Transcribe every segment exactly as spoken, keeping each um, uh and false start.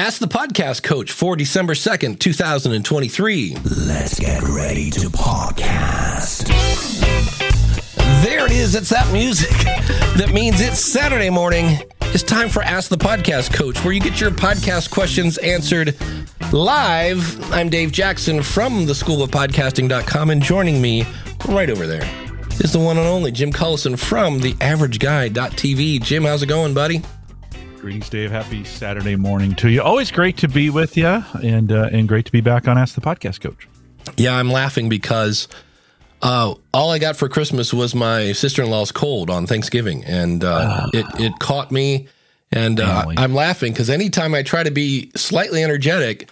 Ask the Podcast Coach for December second, twenty twenty-three. Let's get ready to podcast. There it is. It's that music. That means it's Saturday morning. It's time for Ask the Podcast Coach, where you get your podcast questions answered live. I'm Dave Jackson from the school of podcasting dot com, and joining me right over there is the one and only Jim Collison from the average guy dot t v. Jim, how's it going, buddy? Greetings, Dave. Happy Saturday morning to you. Always great to be with you, and uh, and great to be back on Ask the Podcast Coach. Yeah, I'm laughing because uh, all I got for Christmas was my sister-in-law's cold on Thanksgiving, and uh, oh. it, it caught me, and uh, I'm laughing because anytime I try to be slightly energetic,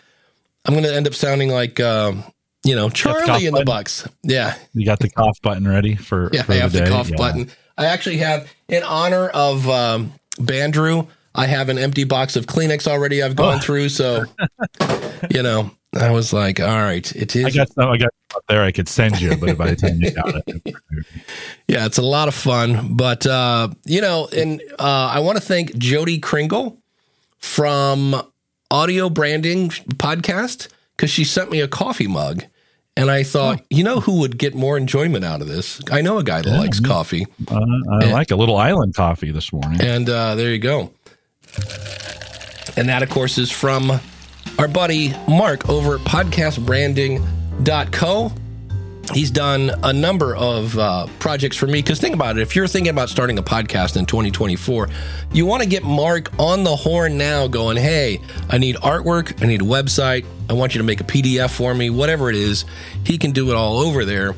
I'm going to end up sounding like, um, you know, Charlie in the Bucks. Yeah. You got the cough button ready for, yeah, for I have the, the cough yeah. button. I actually have, in honor of um, Bandrew, I have an empty box of Kleenex already I've gone oh. through, so, you know, I was like, all right, it is. I got some, I got some up there I could send you, but by the time you got it. Yeah, it's a lot of fun. But, uh, you know, and uh, I want to thank Jody Kringle from Audio Branding Podcast, because she sent me a coffee mug. And I thought, you know who would get more enjoyment out of this? I know a guy that yeah, likes coffee. Uh, I and, like a little island coffee this morning. And uh, there you go. And that, of course, is from our buddy Mark over at podcast branding dot co. He's done a number of uh, projects for me, because think about it. If you're thinking about starting a podcast in twenty twenty-four, you want to get Mark on the horn now going, hey, I need artwork, I need a website, I want you to make a P D F for me, whatever it is. He can do it all over there.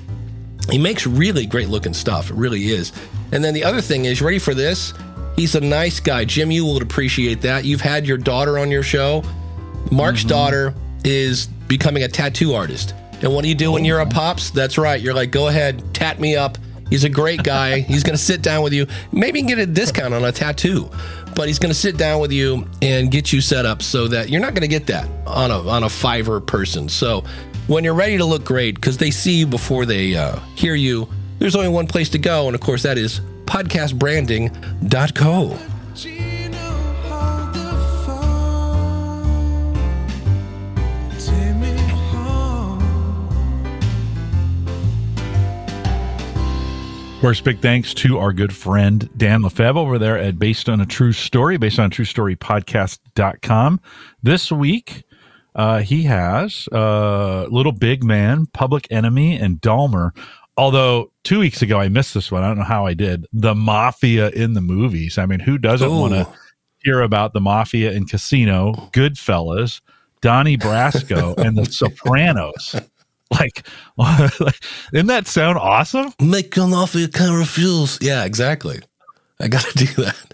He makes really great looking stuff. It really is. And then the other thing is, you ready for this? He's a nice guy. Jim, you will appreciate that. You've had your daughter on your show. Mark's mm-hmm. daughter is becoming a tattoo artist. And what do you do when you're a pops? That's right. You're like, go ahead, tat me up. He's a great guy. He's going to sit down with you. Maybe you can get a discount on a tattoo, but he's going to sit down with you and get you set up so that you're not going to get that on a on a Fiverr person. So when you're ready to look great, because they see you before they uh, hear you, there's only one place to go. And of course, that is podcast branding dot co. Of course, big thanks to our good friend Dan Lefebvre over there at Based on a True Story, Based on a True Story podcast dot com. This week, uh, he has uh, Little Big Man, Public Enemy, and Dahmer. Although two weeks ago, I missed this one. I don't know how I did. The Mafia in the movies. I mean, who doesn't want to hear about the Mafia in Casino, Goodfellas, Donnie Brasco, and the Sopranos? Like, didn't that sound awesome? Make an offer you can't refuse. Yeah, exactly. I got to do that.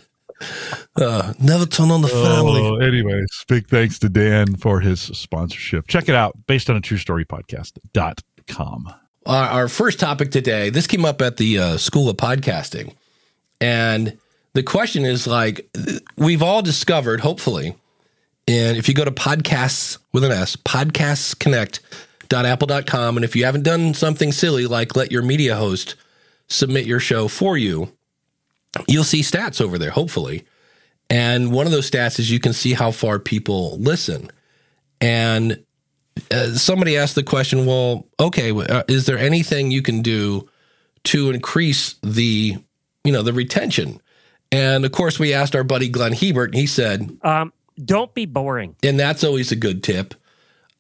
Uh, never turn on the family. Oh, anyways, big thanks to Dan for his sponsorship. Check it out, Based on a True Story podcast dot com. Our first topic today, this came up at the uh, School of Podcasting. And the question is, like, we've all discovered, hopefully, and if you go to podcasts with an S, podcasts connect dot apple dot com, and if you haven't done something silly like let your media host submit your show for you, you'll see stats over there, hopefully. And one of those stats is you can see how far people listen. And Uh, somebody asked the question, well, okay, uh, is there anything you can do to increase the, you know, the retention? And of course, we asked our buddy Glenn Hebert, and he said, um, don't be boring. And that's always a good tip.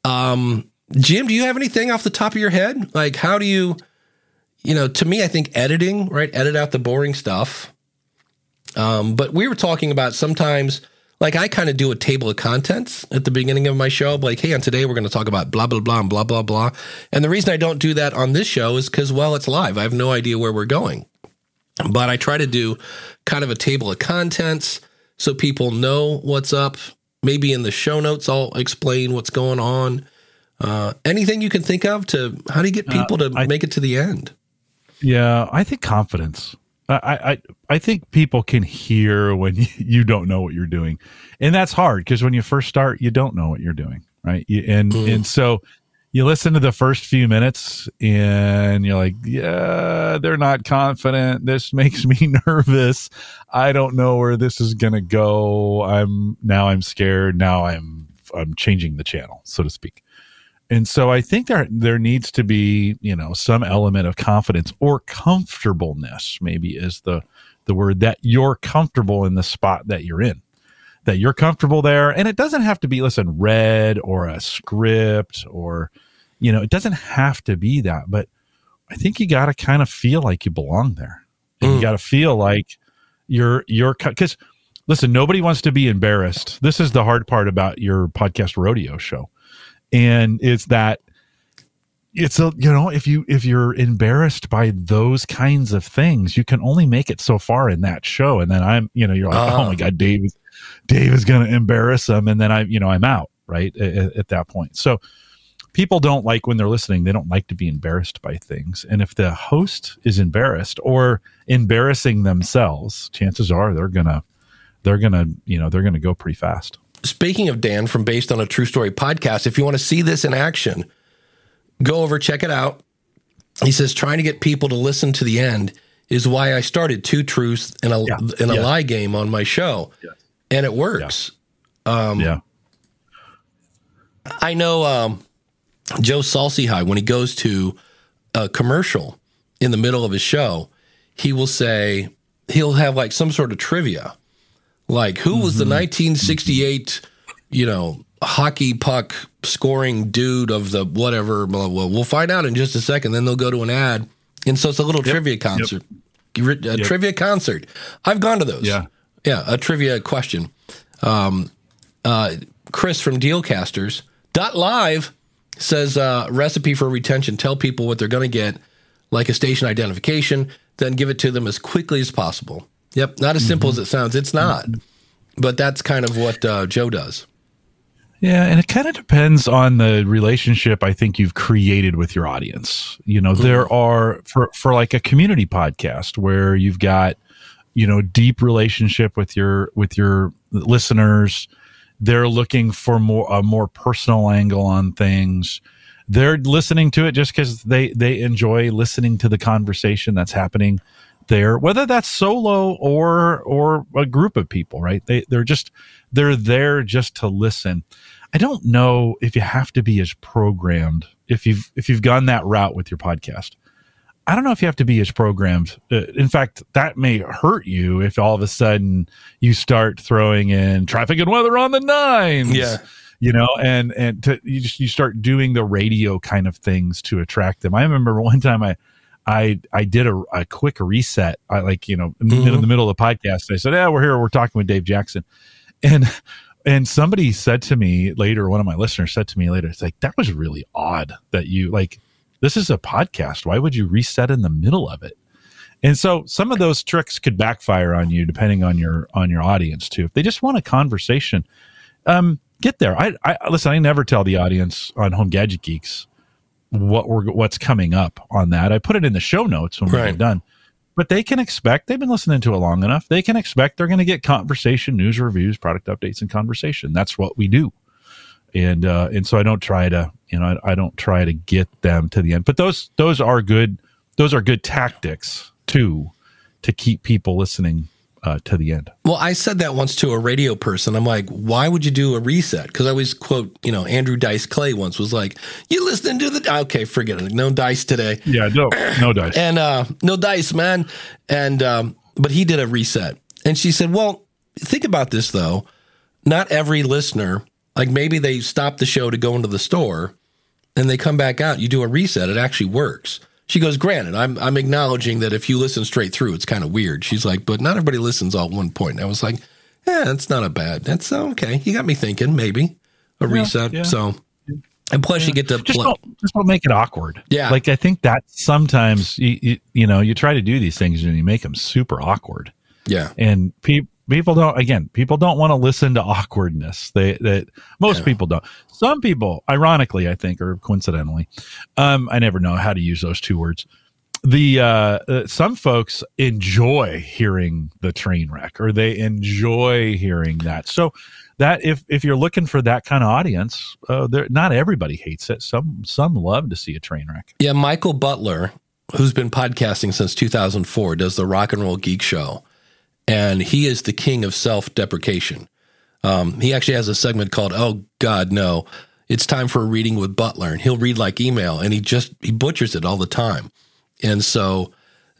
Um, Jim, do you have anything off the top of your head? Like, how do you, you know, to me, I think editing, right? Edit out the boring stuff. Um, but we were talking about sometimes, like, I kind of do a table of contents at the beginning of my show. Like, hey, on today, we're going to talk about blah, blah, blah, and blah, blah, blah. And the reason I don't do that on this show is because, well, it's live. I have no idea where we're going. But I try to do kind of a table of contents so people know what's up. Maybe in the show notes, I'll explain what's going on. Uh, anything you can think of to how do you get people uh, to I, make it to the end? Yeah, I think confidence. I, I I think people can hear when you, you don't know what you're doing, and that's hard because when you first start, you don't know what you're doing, right? You, and mm. and so you listen to the first few minutes, and you're like, yeah, they're not confident. This makes me nervous. I don't know where this is gonna go. I'm now I'm scared. Now I'm I'm changing the channel, so to speak. And so I think there there needs to be, you know, some element of confidence or comfortableness, maybe is the the word, that you're comfortable in the spot that you're in, that you're comfortable there. And it doesn't have to be, listen, read or a script or, you know, it doesn't have to be that. But I think you got to kind of feel like you belong there. And mm. you got to feel like you're, you're, because listen, nobody wants to be embarrassed. This is the hard part about your podcast rodeo show. And it's that it's a, you know, if you, if you're embarrassed by those kinds of things, you can only make it so far in that show. And then I'm, you know, you're like, uh, oh my God, Dave, Dave is going to embarrass him. And then I, you know, I'm out right at, at that point. So people don't like, when they're listening, they don't like to be embarrassed by things. And if the host is embarrassed or embarrassing themselves, chances are they're going to, they're going to, you know, they're going to go pretty fast. Speaking of Dan from Based on a True Story podcast, if you want to see this in action, go over, check it out. He says, trying to get people to listen to the end is why I started two truths and a, yeah. and a yeah. lie game on my show. Yeah. And it works. Yeah. Um, yeah. I know um, Joe Salcihai, when he goes to a commercial in the middle of his show, he will say, he'll have like some sort of trivia. Like, who was the nineteen sixty-eight, you know, hockey puck scoring dude of the whatever, blah, blah, blah. We'll find out in just a second. Then they'll go to an ad. And so it's a little yep. trivia concert. Yep. A yep. trivia concert. I've gone to those. Yeah. Yeah, a trivia question. Um, uh, Chris from Dealcasters dot live says, uh, recipe for retention. Tell people what they're going to get, like a station identification, then give it to them as quickly as possible. Yep, not as simple mm-hmm. as it sounds. It's not, but that's kind of what uh, Joe does. Yeah, and it kind of depends on the relationship I think you've created with your audience. You know, mm-hmm. there are, for, for like a community podcast where you've got, you know, deep relationship with your with your listeners, they're looking for more a more personal angle on things. They're listening to it just because they, they enjoy listening to the conversation that's happening there, whether that's solo or or a group of people, right? They they're just they're there just to listen. I don't know if you have to be as programmed if you've if you've gone that route with your podcast. I don't know if you have to be as programmed. In fact, that may hurt you if all of a sudden you start throwing in traffic and weather on the nines. Yeah. You know, and and to, you just you start doing the radio kind of things to attract them. I remember one time I I I did a, a quick reset. I like, you know, mm-hmm. in the middle of the podcast, I said, yeah, we're here. We're talking with Dave Jackson. And, and somebody said to me later, one of my listeners said to me later, it's like, that was really odd that you like, this is a podcast. Why would you reset in the middle of it? And so some of those tricks could backfire on you depending on your, on your audience too. If they just want a conversation, um, get there. I, I listen, I never tell the audience on Home Gadget Geeks what we're what's coming up on that. I put it in the show notes when we're right. done, but they can expect, they've been listening to it long enough, they can expect they're going to get conversation, news, reviews, product updates, and conversation. That's what we do. And uh and so I don't try to, you know, I, I don't try to get them to the end, but those those are good those are good tactics too, to keep people listening uh to the end. Well, I said that once to a radio person. I'm like, why would you do a reset? Because I always quote, you know, Andrew Dice Clay once was like, you listening to the, okay, forget it. No dice today. Yeah, no, no dice. And uh, no dice, man. And, um, but he did a reset. And she said, well, think about this though. Not every listener, like maybe they stop the show to go into the store and they come back out, you do a reset. It actually works. She goes, granted, I'm I'm acknowledging that if you listen straight through, it's kind of weird. She's like, but not everybody listens all at one point. And I was like, yeah, that's not a bad. That's okay. You got me thinking, maybe a yeah, reset. Yeah. So, and plus yeah. you get to just, pl- don't, just don't make it awkward. Yeah, like I think that sometimes you, you you know you try to do these things and you make them super awkward. Yeah, and people. People don't, again, people don't want to listen to awkwardness. They, that most yeah. people don't. Some people, ironically, I think, or coincidentally, um, I never know how to use those two words. The, uh, uh, some folks enjoy hearing the train wreck, or they enjoy hearing that. So that if, if you're looking for that kind of audience, uh, not everybody hates it. Some, some love to see a train wreck. Yeah. Michael Butler, who's been podcasting since two thousand four, does the Rock and Roll Geek Show. And he is the king of self-deprecation. Um, he actually has a segment called, Oh God, No, It's Time for a Reading with Butler. And he'll read like email, and he just, he butchers it all the time. And so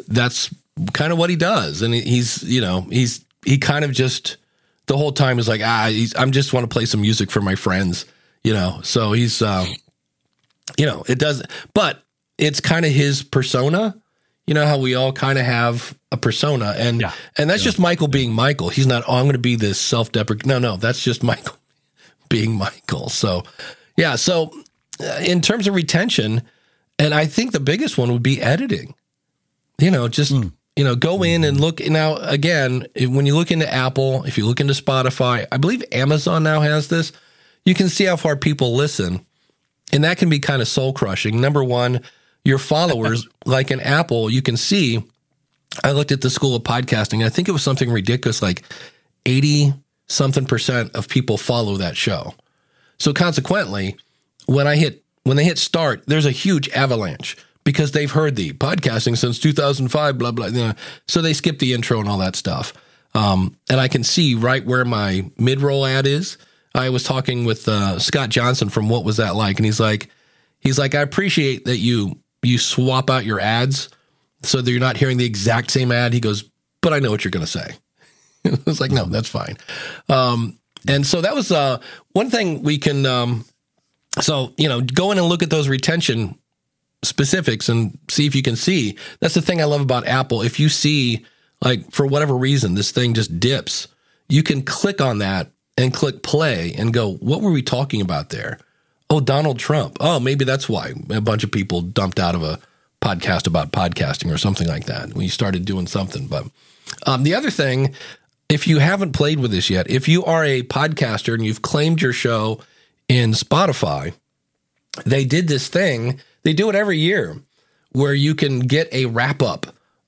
that's kind of what he does. And he's, you know, he's, he kind of just the whole time is like, ah, he's, I'm just want to play some music for my friends, you know? So he's, um, you know, it does, but it's kind of his persona. You know how we all kind of have a persona, and yeah. and that's yeah. just Michael being Michael. He's not, oh, I'm going to be this self-deprecating. No, no, that's just Michael being Michael. So, yeah. So in terms of retention, and I think the biggest one would be editing. You know, just, mm. you know, go in and look. Now, again, when you look into Apple, if you look into Spotify, I believe Amazon now has this. You can see how far people listen, and that can be kind of soul-crushing. Number one, your followers, like an Apple, you can see, I looked at the School of Podcasting. I think it was something ridiculous, like eighty something percent of people follow that show. So consequently, when I hit, when they hit start, there's a huge avalanche because they've heard the podcasting since two thousand five, blah, blah, blah. So they skip the intro and all that stuff. Um, and I can see right where my mid-roll ad is. I was talking with uh, Scott Johnson from What Was That Like? And he's like, he's like, I appreciate that you, you swap out your ads so that you're not hearing the exact same ad. He goes, but I know what you're going to say. I was like, no, that's fine. Um, and so that was uh, one thing we can, um, so, you know, go in and look at those retention specifics and see if you can see. That's the thing I love about Apple. If you see, like, for whatever reason, this thing just dips, you can click on that and click play and go, what were we talking about there? Oh, Donald Trump. Oh, maybe that's why a bunch of people dumped out of a podcast about podcasting or something like that when you started doing something. But um, the other thing, if you haven't played with this yet, if you are a podcaster and you've claimed your show in Spotify, they did this thing. They do it every year where you can get a wrap up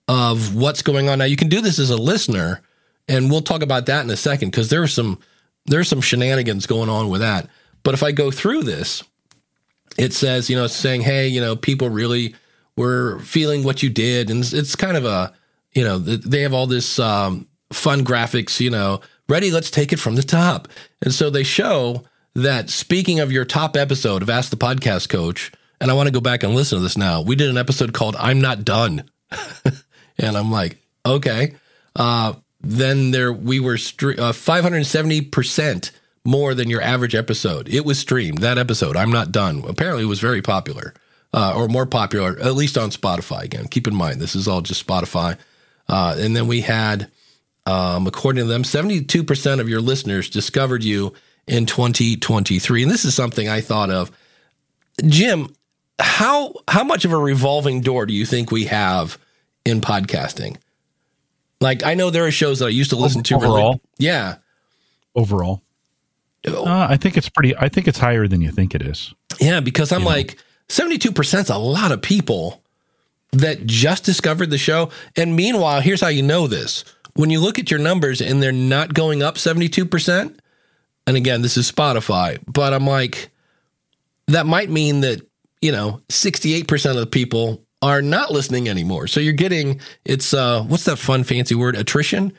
of what's going on. Now, you can do this as a listener, and we'll talk about that in a second because there are some, there are some shenanigans going on with that. But if I go through this, it says, you know, it's saying, hey, you know, people really were feeling what you did. And it's, it's kind of a, you know, they have all this um, fun graphics, you know, ready, let's take it from the top. And so they show that speaking of your top episode of Ask the Podcast Coach, and I want to go back and listen to this now. We did an episode called I'm Not Done. And I'm like, okay. Uh, then there we were stre- uh, five hundred seventy percent more than your average episode. It was streamed, that episode, I'm Not Done. Apparently it was very popular, uh, or more popular, at least on Spotify. Again, keep in mind, this is all just Spotify. Uh, and then we had, um, according to them, seventy-two percent of your listeners discovered you in twenty twenty-three. And this is something I thought of. Jim, how how much of a revolving door do you think we have in podcasting? Like, I know there are shows that I used to listen to. Overall? Really, yeah. Overall. Uh, I think it's pretty, I think it's higher than you think it is. Yeah, because I'm you like, know? seventy-two percent is a lot of people that just discovered the show. And meanwhile, here's how you know this. When you look at your numbers and they're not going up seventy-two percent, and again, this is Spotify, but I'm like, that might mean that, you know, sixty-eight percent of the people are not listening anymore. So you're getting, it's, uh, what's that fun, fancy word, attrition?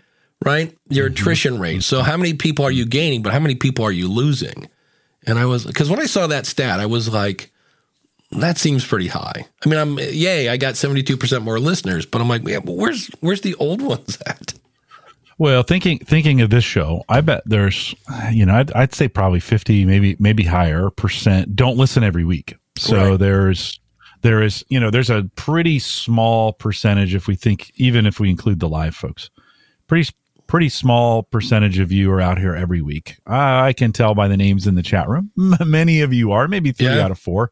Right? Your attrition rate. So how many people are you gaining, but how many people are you losing? And I was, because when I saw that stat, I was like, that seems pretty high. I mean, I'm, yay, I got seventy-two percent more listeners, but I'm like, yeah, but where's, where's the old ones at? Well, thinking, thinking of this show, I bet there's, you know, I'd, I'd say probably fifty, maybe, maybe higher percent don't listen every week. So right. there's, there is, you know, there's a pretty small percentage if we think, even if we include the live folks, pretty, pretty small percentage of you are out here every week. I can tell by the names in the chat room. Many of you are, maybe three yeah. out of four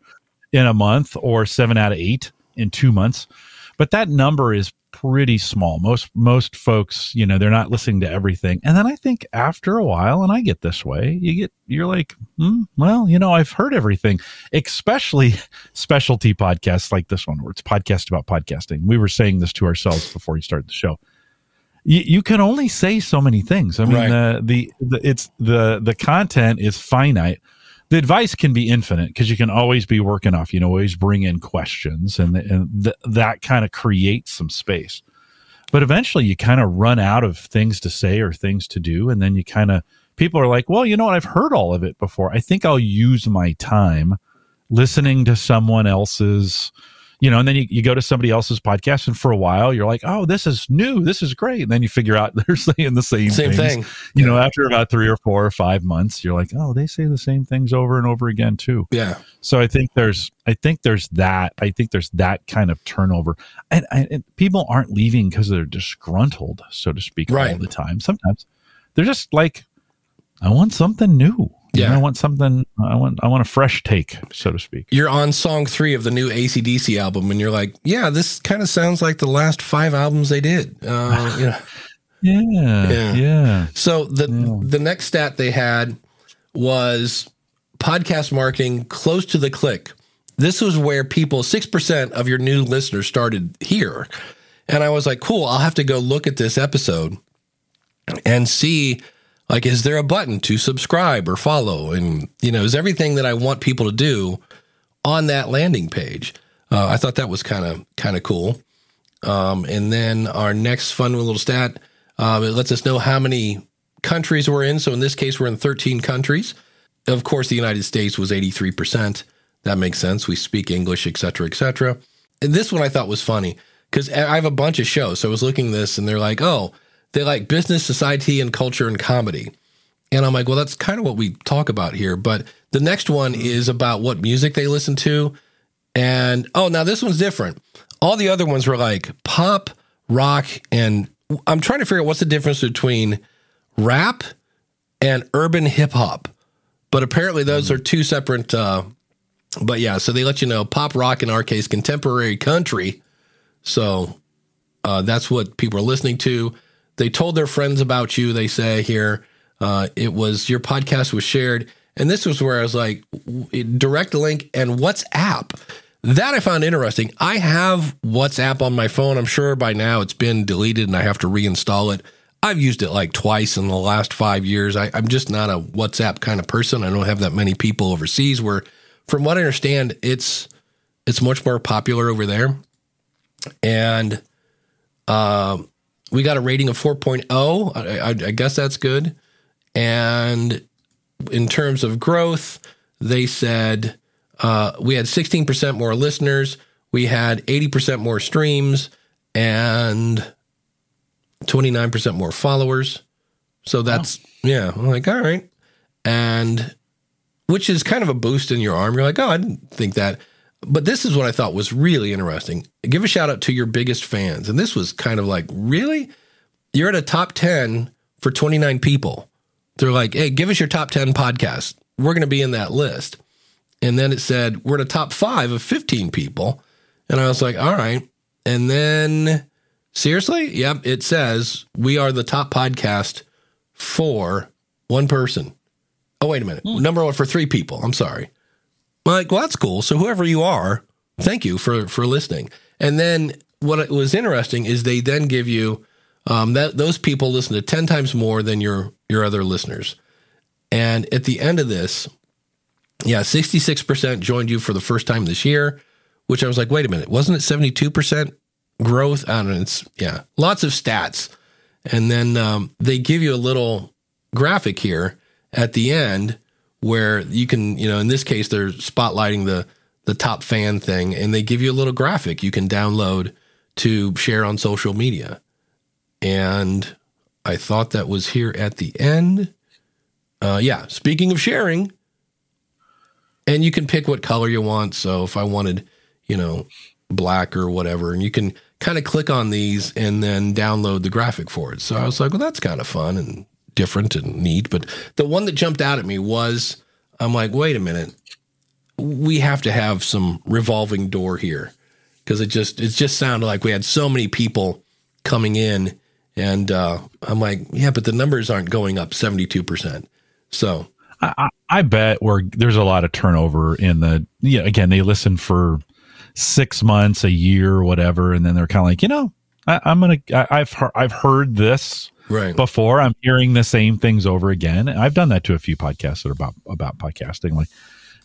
in a month or seven out of eight in two months. But that number is pretty small. Most most folks, you know, they're not listening to everything. And then I think after a while, and I get this way, you get, you're like, hmm, well, you know, I've heard everything, especially specialty podcasts like this one, where it's podcast about podcasting. We were saying this to ourselves before we started the show. You can only say so many things. I mean, right. the, the the it's the the content is finite. The advice can be infinite because you can always be working off. You know, always bring in questions, and and th- that kind of creates some space. But eventually, you kind of run out of things to say or things to do, and then you kind of people are like, well, you know what? I've heard all of it before. I think I'll use my time listening to someone else's, you know, and then you, you go to somebody else's podcast, and for a while you're like, oh, this is new. This is great. And then you figure out they're saying the same, same things. Thing. You yeah. know, after about three or four or five months, you're like, oh, they say the same things over and over again too. Yeah. So I think there's, I think there's that, I think there's that kind of turnover, and, and, and people aren't leaving because they're disgruntled, so to speak, right. all the time. Sometimes they're just like, I want something new. Yeah. I want something, I want I want a fresh take, so to speak. You're on song three of the new A C D C album, and you're like, yeah, this kind of sounds like the last five albums they did. Uh, you know. yeah, yeah. Yeah. So the yeah. the next stat they had was podcast marketing close to the click. This was where people, six percent of your new listeners started here. And I was like, cool, I'll have to go look at this episode and see, like, is there a button to subscribe or follow? And, you know, is everything that I want people to do on that landing page? Uh, I thought that was kind of kind of cool. Um, and then our next fun little stat, um, it lets us know how many countries we're in. So in this case, we're in thirteen countries. Of course, the United States was eighty-three percent. That makes sense. We speak English, et cetera, et cetera. And this one I thought was funny because I have a bunch of shows. So I was looking at this and they're like, oh, they like business, society, and culture and comedy. And I'm like, well, that's kind of what we talk about here. But the next one is about what music they listen to. And, oh, now this one's different. All the other ones were like pop, rock, and I'm trying to figure out what's the difference between rap and urban hip hop. But apparently those mm-hmm. are two separate. Uh, but yeah, so they let you know pop, rock, in our case, contemporary country. So uh, that's what people are listening to. They told their friends about you, they say here. Uh, it was, your podcast was shared. And this was where I was like, direct link and WhatsApp. That I found interesting. I have WhatsApp on my phone. I'm sure by now it's been deleted and I have to reinstall it. I've used it like twice in the last five years. I, I'm just not a WhatsApp kind of person. I don't have that many people overseas where, from what I understand, it's it's much more popular over there. And um. Uh, we got a rating of four point oh. I, I, I guess that's good. And in terms of growth, they said uh, we had sixteen percent more listeners. We had eighty percent more streams and twenty-nine percent more followers. So that's, wow. yeah, I'm like, all right. And which is kind of a boost in your arm. You're like, oh, I didn't think that. But this is what I thought was really interesting. Give a shout out to your biggest fans. And this was kind of like, really? You're at a top ten for twenty-nine people. They're like, hey, give us your top ten podcast. We're going to be in that list. And then it said, we're in a top five of fifteen people. And I was like, all right. And then, seriously? Yep. It says, we are the top podcast for one person. Oh, wait a minute. Hmm. Number one for three people. I'm sorry. Like, well, that's cool. So whoever you are, thank you for, for listening. And then what was interesting is they then give you um, that those people listen to ten times more than your your other listeners. And at the end of this, yeah, sixty-six percent joined you for the first time this year, which I was like, wait a minute, wasn't it seventy-two percent growth? I don't know. It's, yeah, lots of stats. And then um, they give you a little graphic here at the end where you can, you know, in this case, they're spotlighting the the top fan thing, and they give you a little graphic you can download to share on social media. And I thought that was here at the end. Uh, yeah, speaking of sharing, and you can pick what color you want. So if I wanted, you know, black or whatever, and you can kind of click on these and then download the graphic for it. So I was like, well, that's kind of fun and different and neat. But the one that jumped out at me was, I'm like, wait a minute, we have to have some revolving door here, because it just it just sounded like we had so many people coming in, and uh, I'm like, yeah, but the numbers aren't going up seventy-two percent. So I, I bet we're there's a lot of turnover in the yeah. Again, they listen for six months, a year, or whatever, and then they're kind of like, you know, I, I'm gonna I, I've he- I've heard this. Right. Before, I'm hearing the same things over again. I've done that to a few podcasts that are about, about podcasting. Like,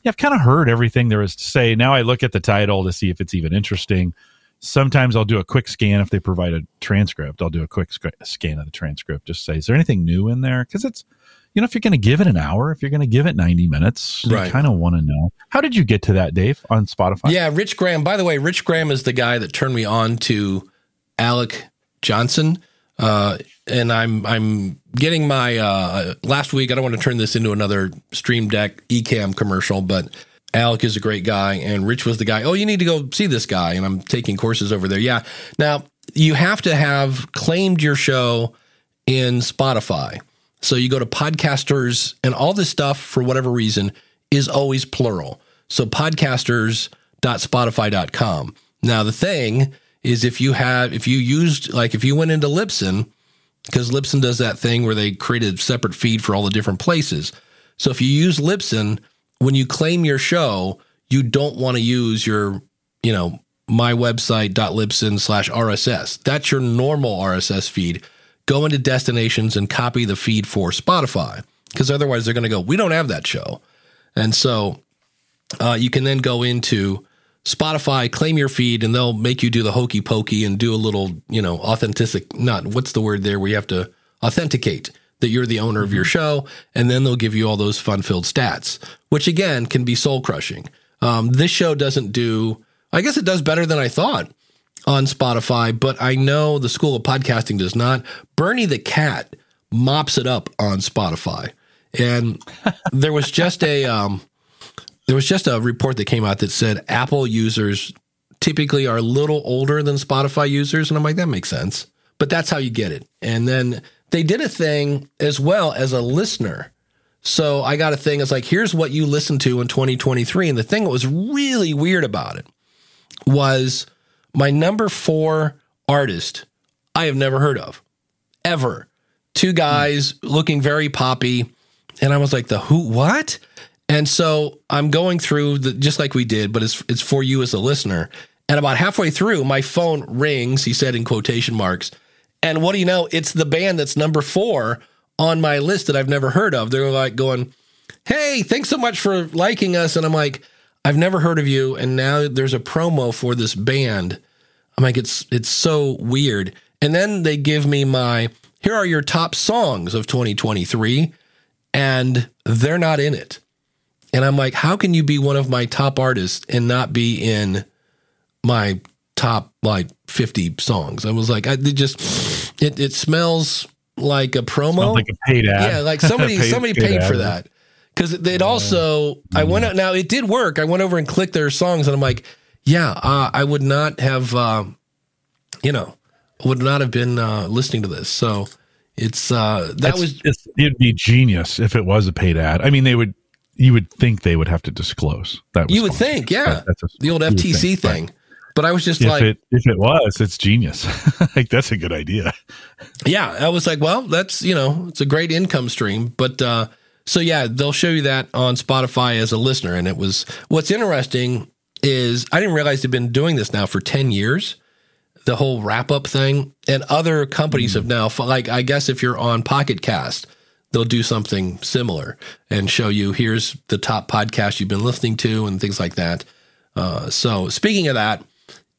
yeah, I've kind of heard everything there is to say. Now I look at the title to see if it's even interesting. Sometimes I'll do a quick scan. If they provide a transcript, I'll do a quick sc- scan of the transcript. Just say, is there anything new in there? Because it's, you know, if you're going to give it an hour, if you're going to give it ninety minutes, right. You kind of want to know. How did you get to that, Dave, on Spotify? Yeah, Rich Graham. By the way, Rich Graham is the guy that turned me on to Alec Johnson. Uh, and I'm I'm getting my, uh, last week, I don't want to turn this into another Stream Deck Ecamm commercial, but Alec is a great guy, and Rich was the guy, oh, you need to go see this guy, and I'm taking courses over there. Yeah. Now, you have to have claimed your show in Spotify. So you go to podcasters, and all this stuff, for whatever reason, is always plural. So podcasters dot spotify dot com. Now, the thing is, if you have, if you used, like if you went into Libsyn, because Libsyn does that thing where they create a separate feed for all the different places. So if you use Libsyn, when you claim your show, you don't want to use your, you know, my website dot libsyn slash R S S. That's your normal R S S feed. Go into destinations and copy the feed for Spotify, because otherwise they're going to go, we don't have that show. And so uh, you can then go into Spotify, claim your feed, and they'll make you do the hokey pokey and do a little, you know, authentic, not what's the word there where you have to authenticate that you're the owner of your show. And then they'll give you all those fun filled stats, which again can be soul crushing. Um, this show doesn't do, I guess it does better than I thought on Spotify, but I know the School of Podcasting does not. Bernie the Cat mops it up on Spotify. And there was just a, um, There was just a report that came out that said Apple users typically are a little older than Spotify users. And I'm like, that makes sense. But that's how you get it. And then they did a thing as well as a listener. So I got a thing. It's like, here's what you listened to in twenty twenty-three. And the thing that was really weird about it was my number four artist I have never heard of, ever. Two guys mm. looking very poppy. And I was like, the who, what? And so I'm going through the, just like we did, but it's it's for you as a listener. And about halfway through, my phone rings, he said in quotation marks. And what do you know? It's the band that's number four on my list that I've never heard of. They're like going, hey, thanks so much for liking us. And I'm like, I've never heard of you. And now there's a promo for this band. I'm like, it's it's so weird. And then they give me my, here are your top songs of twenty twenty-three. And they're not in it. And I'm like, how can you be one of my top artists and not be in my top like fifty songs? I was like, I it just it it smells like a promo, smells like a paid ad. Yeah, like somebody paid, somebody paid, paid for that, because it also yeah. I went out now it did work. I went over and clicked their songs, and I'm like, yeah, uh, I would not have, uh, you know, would not have been uh, listening to this. So it's uh, that That's, was it's, it'd be genius if it was a paid ad. I mean, they would. You would think they would have to disclose that. Was you would think, yeah, that, that's a, the old F T C thing. Right. But I was just if like, it, if it was, it's genius. Like that's a good idea. Yeah, I was like, well, that's you know, it's a great income stream. But uh, so yeah, they'll show you that on Spotify as a listener. And it was what's interesting is I didn't realize they've been doing this now for ten years, the whole wrap up thing, and other companies mm-hmm. have now. Like I guess if you're on Pocket Cast, they'll do something similar and show you here's the top podcast you've been listening to and things like that. Uh, so speaking of that,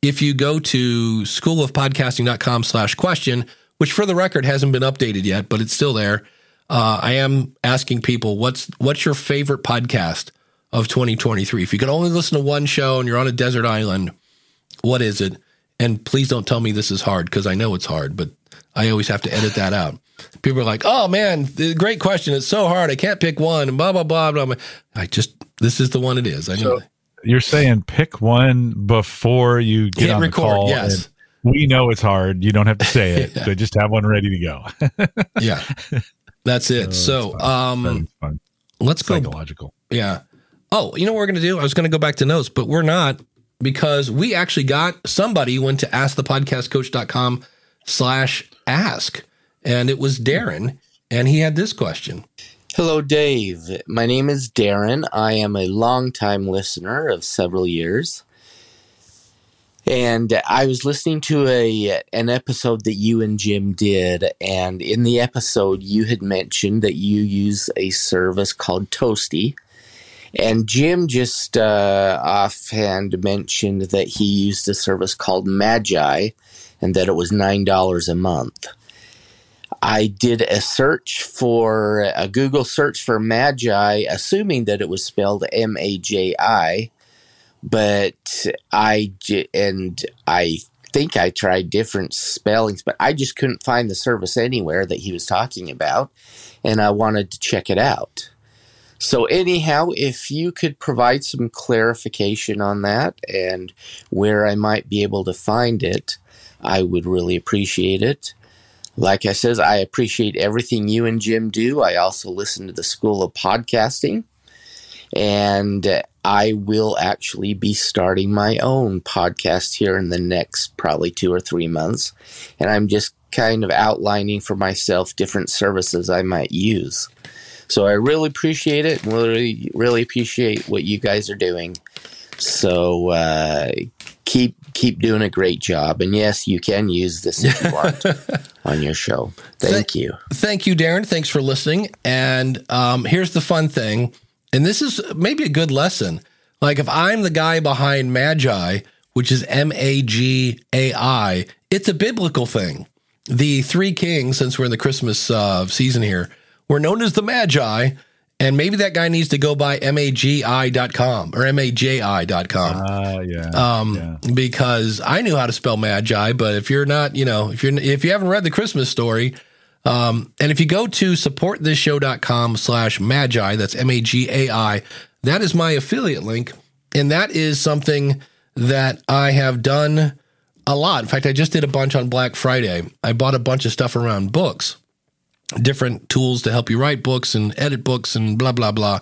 if you go to school of podcasting dot com slash question, which for the record hasn't been updated yet, but it's still there. Uh, I am asking people, what's, what's your favorite podcast of twenty twenty-three? If you could only listen to one show and you're on a desert island, what is it? And please don't tell me this is hard, because I know it's hard, but I always have to edit that out. People are like, oh, man, great question. It's so hard. I can't pick one and blah, blah, blah, blah. I just, this is the one it is. I know. So you're saying pick one before you get on record, the call. Yes. We know it's hard. You don't have to say it. Yeah. So just have one ready to go. Yeah, that's it. Oh, so that's um, that was fun. Let's go. Psychological. Yeah. Oh, you know what we're going to do? I was going to go back to notes, but we're not, because we actually got somebody went to ask the podcast coach dot com slash ask. And it was Darren, and he had this question. Hello, Dave. My name is Darren. I am a longtime listener of several years. And I was listening to a an episode that you and Jim did, and in the episode you had mentioned that you use a service called Toasty. And Jim just uh, offhand mentioned that he used a service called Magi and that it was nine dollars a month. I did a search for, a Google search for Magi, assuming that it was spelled M A J I, but I, and I think I tried different spellings, but I just couldn't find the service anywhere that he was talking about, and I wanted to check it out. So anyhow, if you could provide some clarification on that and where I might be able to find it, I would really appreciate it. Like I says, I appreciate everything you and Jim do. I also listen to the School of Podcasting, and I will actually be starting my own podcast here in the next probably two or three months, and I'm just kind of outlining for myself different services I might use. So I really appreciate it, and really, really appreciate what you guys are doing. So uh, keep keep doing a great job. And yes, you can use this if you want on your show. Thank Th- you. Thank you, Darren. Thanks for listening. And um, here's the fun thing. And this is maybe a good lesson. Like if I'm the guy behind Magi, which is M A G A I, it's a biblical thing. The three kings, since we're in the Christmas uh, season here, were known as the Magi. And maybe that guy needs to go by M A G I dot com or M A J I dot com. Ah, uh, yeah, um, yeah. Because I knew how to spell Magi, but if you're not, you know, if you're if you haven't read the Christmas story, um, and if you go to support this show dot com slash Magi, that's M A G A I, that is my affiliate link. And that is something that I have done a lot. In fact, I just did a bunch on Black Friday. I bought a bunch of stuff around books, different tools to help you write books and edit books and blah, blah, blah.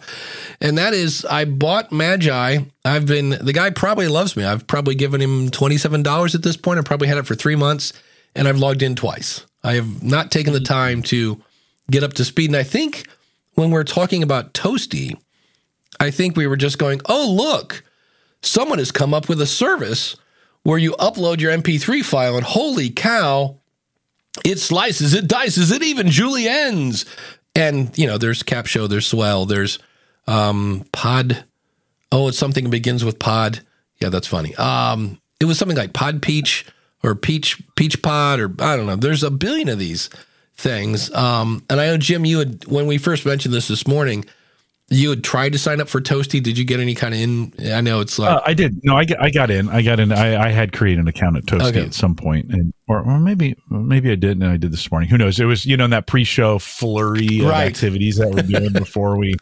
And that is, I bought Magi. I've been, the guy probably loves me. I've probably given him twenty-seven dollars at this point. I probably had it for three months and I've logged in twice. I have not taken the time to get up to speed. And I think when we're talking about Toasty, I think we were just going, oh, look, someone has come up with a service where you upload your M P three file and holy cow, it slices, it dices, it even juliennes. And, you know, there's Capsho, there's Swell, there's um, Pod. Oh, it's something that begins with Pod. Yeah, that's funny. Um, it was something like Pod Peach or Peach Peach Pod or I don't know. There's a billion of these things. Um, and I know, Jim, you had, when we first mentioned this this morning, you had tried to sign up for Toasty. Did you get any kind of in? I know it's like uh, I did. No, I got, I got in. I got in. I, I had created an account at Toasty okay. at some point, and or, or maybe maybe I didn't. I did this morning. Who knows? It was, you know, in that pre-show flurry of right. activities that we're doing before we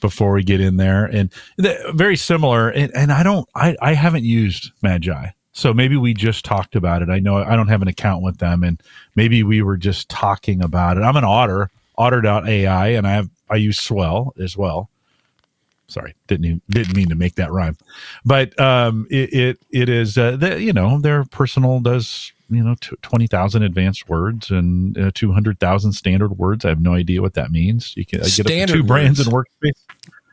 before we get in there, and the, very similar. And, and I don't. I, I haven't used Magi, so maybe we just talked about it. I know I don't have an account with them, and maybe we were just talking about it. I'm an Otter, Otter dot A I, and I have. I use Swell as well. Sorry, didn't even, didn't mean to make that rhyme, but um, it, it it is uh, the, you know, their personal does, you know, twenty thousand advanced words and uh, two hundred thousand standard words. I have no idea what that means. You can I get up to two words. Brands in Workspace.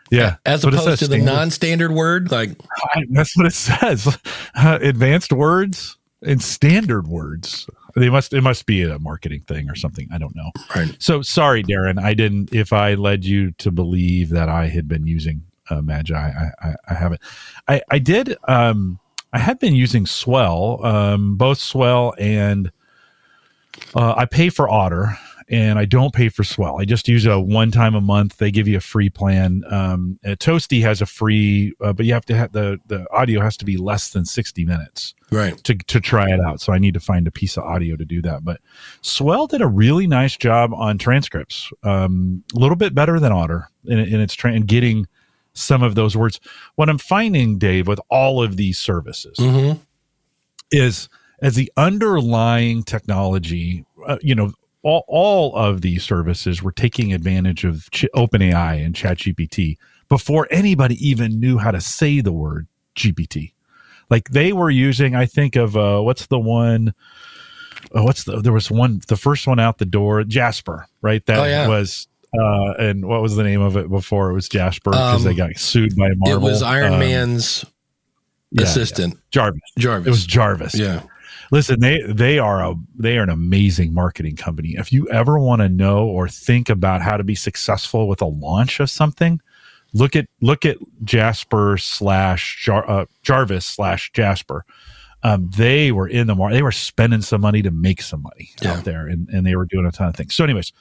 Yeah, as opposed says, to standard. The non-standard word, like I, that's what it says. Uh, advanced words and standard words. They must. It must be a marketing thing or something. I don't know. Right. So sorry, Darren. I didn't. If I led you to believe that I had been using uh, Magi, I, I, I haven't. I, I did. Um, I had been using Swell, um, both Swell and uh, I pay for Otter, and I don't pay for Swell. I just use a one time a month. They give you a free plan. Um, Toasty has a free, uh, but you have to have the the audio has to be less than sixty minutes. Right. To to try it out. So I need to find a piece of audio to do that. But Swell did a really nice job on transcripts. Um, a little bit better than Otter in, in its tra- in getting some of those words. What I'm finding, Dave, with all of these services mm-hmm. is as the underlying technology, uh, you know, all, all of these services were taking advantage of Ch- OpenAI and ChatGPT before anybody even knew how to say the word G P T. Like they were using, I think of, uh, what's the one, oh, what's the, there was one, the first one out the door, Jasper, right? That oh, yeah. was, uh, and what was the name of it before? It was Jasper because um, they got sued by Marvel. It was Iron um, Man's yeah, assistant. Yeah. Jarvis. Jarvis. It was Jarvis. Yeah. Listen, they, they are a, they are an amazing marketing company. If you ever want to know or think about how to be successful with a launch of something, Look at look at Jasper slash Jar, uh, Jarvis slash Jasper um, they were in the market. They were spending some money to make some money yeah. out there, and, and they were doing a ton of things. So anyways,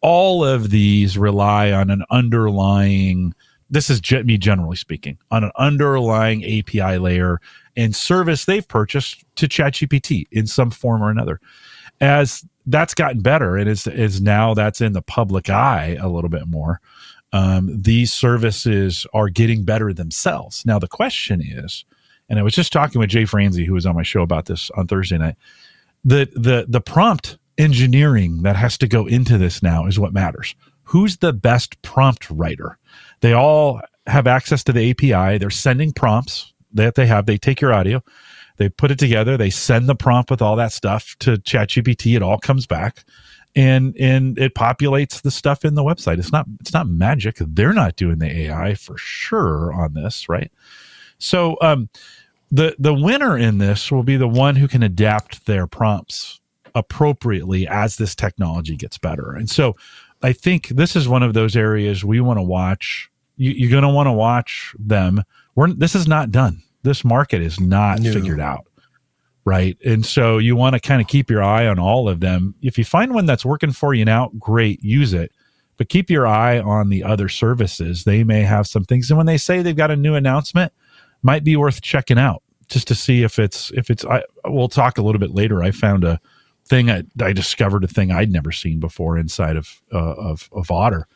all of these rely on an underlying, this is ge- me generally speaking, on an underlying A P I layer and service they've purchased to ChatGPT in some form or another. As that's gotten better, and it's is now that's in the public eye a little bit more. Um, these services are getting better themselves. Now the question is, and I was just talking with Jay Franzi, who was on my show about this on Thursday night, the the the prompt engineering that has to go into this now is what matters. Who's the best prompt writer? They all have access to the A P I. They're sending prompts that they have. They take your audio, they put it together, they send the prompt with all that stuff to ChatGPT. It all comes back, and and it populates the stuff in the website. It's not it's not magic. They're not doing the A I for sure on this, right? So um, the the winner in this will be the one who can adapt their prompts appropriately as this technology gets better. And so I think this is one of those areas we want to watch. You, you're going to want to watch them. We're, this is not done. This market is not no. figured out, right? And so you want to kind of keep your eye on all of them. If you find one that's working for you now, great, use it. But keep your eye on the other services. They may have some things. And when they say they've got a new announcement, might be worth checking out just to see if it's, if it's, I, we'll talk a little bit later. I found a thing, I, I discovered a thing I'd never seen before inside of, uh, of, of Otter.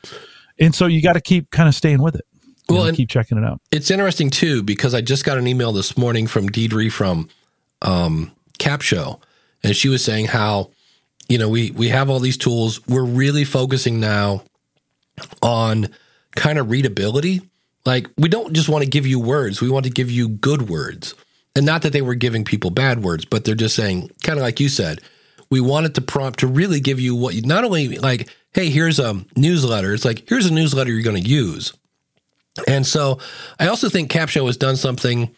And so you got to keep kind of staying with it. Well, and keep checking it out. It's interesting too, because I just got an email this morning from Deidre from um, Capsho, and she was saying how, you know, we we have all these tools. We're really focusing now on kind of readability. Like, we don't just want to give you words. We want to give you good words. And not that they were giving people bad words, but they're just saying, kind of like you said, we wanted to prompt to really give you what you, not only like, hey, here's a newsletter. It's like, here's a newsletter you're going to use. And so I also think Capsho has done something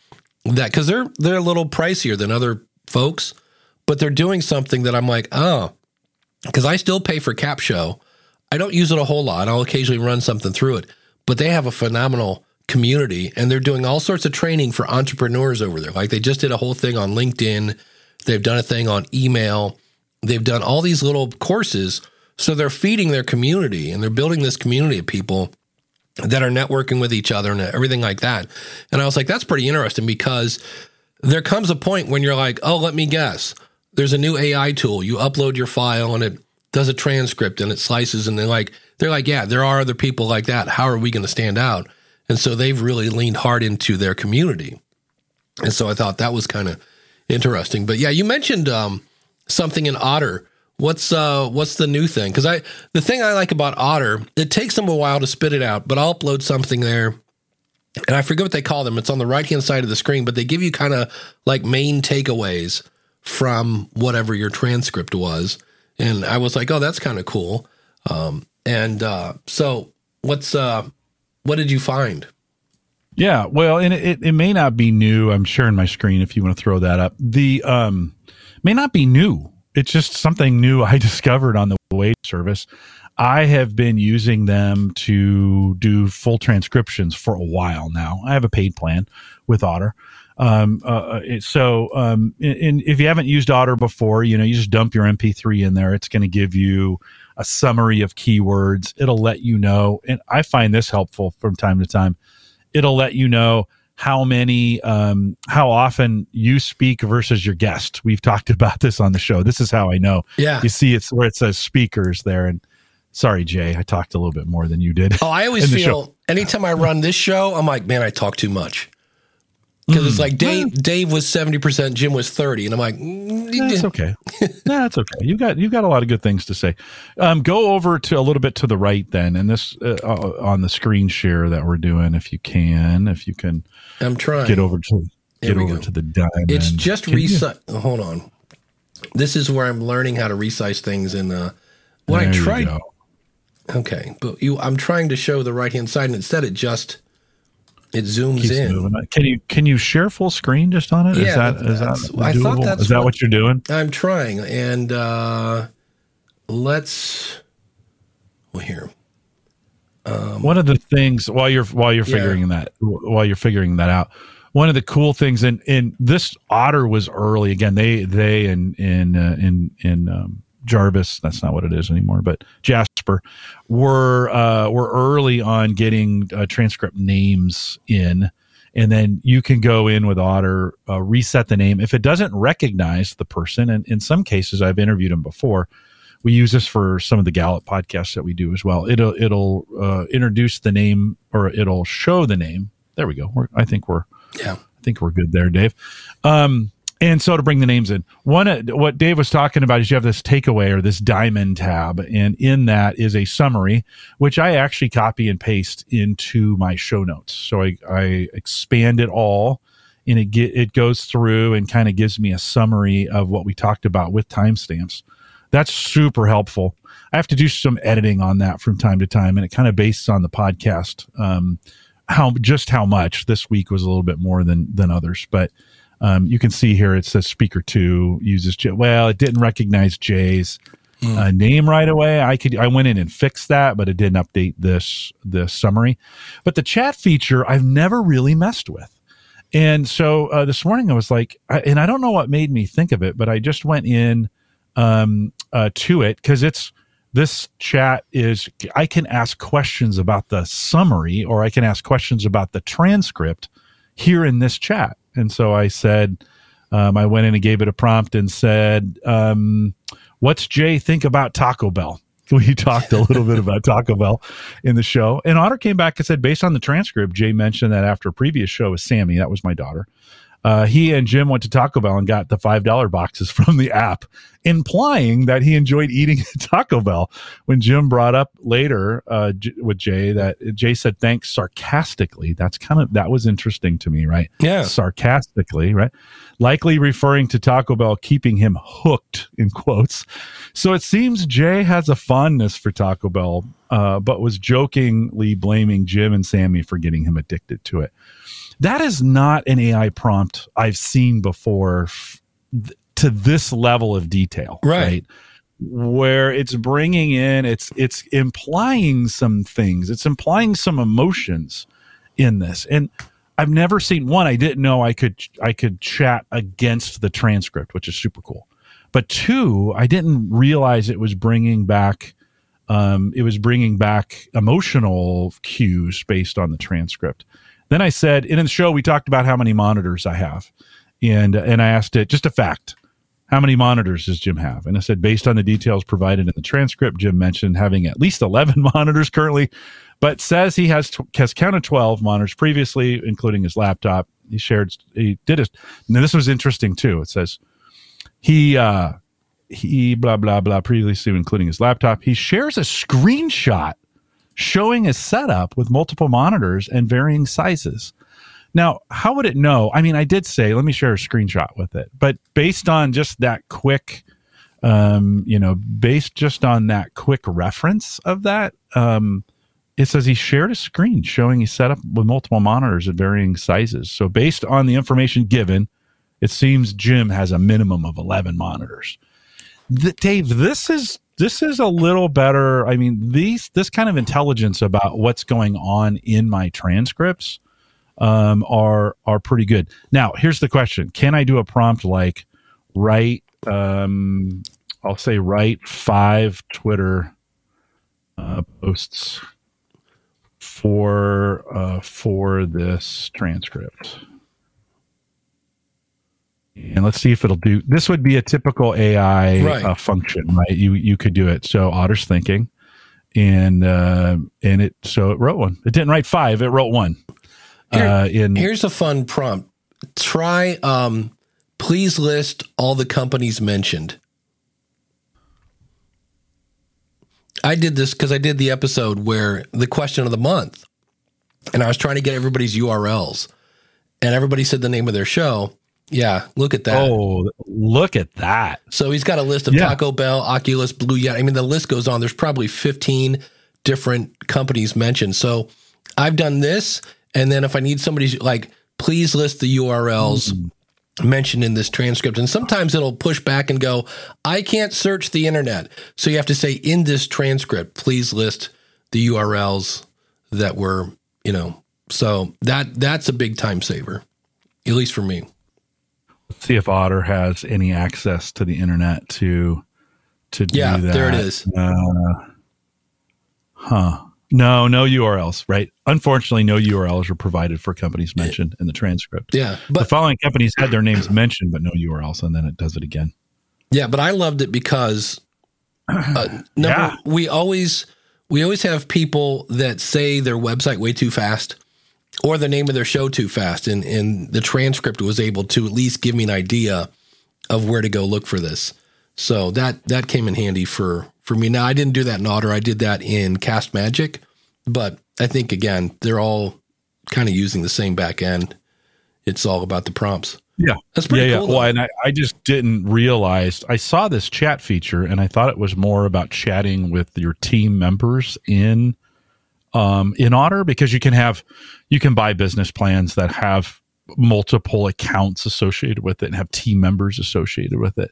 that, because they're they're a little pricier than other folks, but they're doing something that I'm like, oh, because I still pay for Capsho. I don't use it a whole lot. I'll occasionally run something through it, but they have a phenomenal community, and they're doing all sorts of training for entrepreneurs over there. Like, they just did a whole thing on LinkedIn. They've done a thing on email. They've done all these little courses. So they're feeding their community, and they're building this community of people that are networking with each other and everything like that. And I was like, that's pretty interesting, because there comes a point when you're like, oh, let me guess, there's a new A I tool. You upload your file and it does a transcript and it slices, and they're like, they're like, yeah, there are other people like that. How are we going to stand out? And so they've really leaned hard into their community. And so I thought that was kind of interesting. But yeah, you mentioned um, something in Otter. What's uh what's the new thing? Because I the thing I like about Otter, it takes them a while to spit it out, but I'll upload something there, and I forget what they call them. It's on the right-hand side of the screen, but they give you kind of like main takeaways from whatever your transcript was. And I was like, oh, that's kind of cool. Um, and uh, so what's uh what did you find? Yeah, well, and it, it may not be new. I'm sharing my screen if you want to throw that up. The um may not be new. It's just something new I discovered on the Wave service. I have been using them to do full transcriptions for a while now. I have a paid plan with Otter. Um, uh, it, so um, in, in, if you haven't used Otter before, you know, you just dump your M P three in there. It's going to give you a summary of keywords. It'll let you know, and I find this helpful from time to time, it'll let you know how many, um, how often you speak versus your guest. We've talked about this on the show. This is how I know. Yeah. You see it's where it says speakers there. And sorry, Jay, I talked a little bit more than you did. Oh, I always feel show. Anytime I run this show, I'm like, man, I talk too much. Because mm. it's like Dave, Dave was seventy percent, Jim was thirty. And I'm like, mm, that's okay. That's okay. You've got, you've got a lot of good things to say. Um, go over to a little bit to the right then. And this uh, on the screen share that we're doing, if you can, if you can, I'm trying get over to, get over go. to the diamond. It's just resize. Oh, hold on. This is where I'm learning how to resize things. And uh, what there I tried. Okay. But you, I'm trying to show the right-hand side, and instead it just, it zooms in. Moving. Can you can you share full screen just on it? Yeah, is that, is that I thought that's is that what, what you're doing? I'm trying, and uh, let's. Well, here. Um, One of the things while you're while you're yeah. figuring that while you're figuring that out, one of the cool things, and, and this Otter was early. Again, they they and in uh, in in um, Jarvis, that's not what it is anymore, but Jasper were uh, were early on getting uh, transcript names in, and then you can go in with Otter, uh, reset the name if it doesn't recognize the person. And in some cases, I've interviewed them before. We use this for some of the Gallup podcasts that we do as well. It'll it'll uh, introduce the name, or it'll show the name. There we go. We're, I think we're yeah. I think we're good there, Dave. Um, and so to bring the names in, one uh, what Dave was talking about is you have this takeaway or this diamond tab, and in that is a summary, which I actually copy and paste into my show notes. So I, I expand it all, and it get, it goes through and kind of gives me a summary of what we talked about with timestamps. That's super helpful. I have to do some editing on that from time to time, and it kind of based on the podcast, um, how just how much. This week was a little bit more than than others, but um, you can see here it says speaker two uses J. Well, it didn't recognize Jay's mm. uh, name right away. I could I went in and fixed that, but it didn't update this this summary. But the chat feature I've never really messed with. And so uh, this morning I was like, I, and I don't know what made me think of it, but I just went in um uh to it, because it's this chat is I can ask questions about the summary, or I can ask questions about the transcript here in this chat. And so I said, um I went in and gave it a prompt and said, um what's Jay think about Taco Bell? We talked a little bit about Taco Bell in the show, and Otter came back and said, based on the transcript, Jay mentioned that after a previous show with Sammy, that was my daughter, Uh, he and Jim went to Taco Bell and got the five dollar boxes from the app, implying that he enjoyed eating Taco Bell. When Jim brought up later uh, J- with Jay, that Jay said, thanks sarcastically. That's kind of, that was interesting to me, right? Yeah. Sarcastically, right? Likely referring to Taco Bell keeping him hooked, in quotes. So it seems Jay has a fondness for Taco Bell, uh, but was jokingly blaming Jim and Sammy for getting him addicted to it. That is not an A I prompt I've seen before th- to this level of detail, right. right? Where it's bringing in, it's it's implying some things. It's implying some emotions in this. And I've never seen one. I didn't know I could I could chat against the transcript, which is super cool. But two, I didn't realize it was bringing back um, it was bringing back emotional cues based on the transcript. Then I said, and in the show, we talked about how many monitors I have. And and I asked it, just a fact, how many monitors does Jim have? And I said, based on the details provided in the transcript, Jim mentioned having at least eleven monitors currently, but says he has t- has counted twelve monitors previously, including his laptop. He shared, he did it. Now, this was interesting, too. It says, he, uh, he blah, blah, blah, previously, including his laptop. He shares a screenshot showing a setup with multiple monitors and varying sizes. Now, how would it know? I mean, I did say, let me share a screenshot with it, but based on just that quick, um, you know, based just on that quick reference of that, um, it says he shared a screen showing he set up with multiple monitors at varying sizes. So based on the information given, it seems Jim has a minimum of eleven monitors. Th- Dave, this is, This is a little better. I mean, these this kind of intelligence about what's going on in my transcripts um, are are pretty good. Now, here's the question: can I do a prompt like write? Um, I'll say write five Twitter uh, posts for uh, for this transcript. And let's see if it'll do. This would be a typical A I right. uh, function, right? You you could do it. So Otter's thinking, and uh, and it so it wrote one. It didn't write five. It wrote one. Here, uh, in here's a fun prompt. Try. Um, please list all the companies mentioned. I did this because I did the episode where the question of the month, and I was trying to get everybody's U R Ls, and everybody said the name of their show. Yeah, look at that. Oh, look at that. So he's got a list of yeah. Taco Bell, Oculus, Blue Yeti. I mean, the list goes on. There's probably fifteen different companies mentioned. So I've done this. And then if I need somebody, like, please list the U R Ls mm-hmm. mentioned in this transcript. And sometimes it'll push back and go, I can't search the internet. So you have to say, in this transcript, please list the U R Ls that were, you know. So that that's a big time saver. at least for me. Let's see if Otter has any access to the internet to to do yeah, that. Yeah, there it is. Uh, huh. No, no U R Ls, right? Unfortunately, no U R Ls are provided for companies mentioned in the transcript. Yeah. But the following companies had their names mentioned, but no U R Ls, and then it does it again. Yeah, but I loved it because uh, number, yeah. we always we always have people that say their website way too fast or the name of their show too fast, and, and the transcript was able to at least give me an idea of where to go look for this. So that that came in handy for for me. Now, I didn't do that in Otter. I did that in Cast Magic. But I think, again, they're all kind of using the same back end. It's all about the prompts. Yeah. That's pretty yeah, cool. Yeah. Well, and I, I just didn't realize. I saw this chat feature, and I thought it was more about chatting with your team members in um, in Otter, because you can have you can buy business plans that have multiple accounts associated with it and have team members associated with it.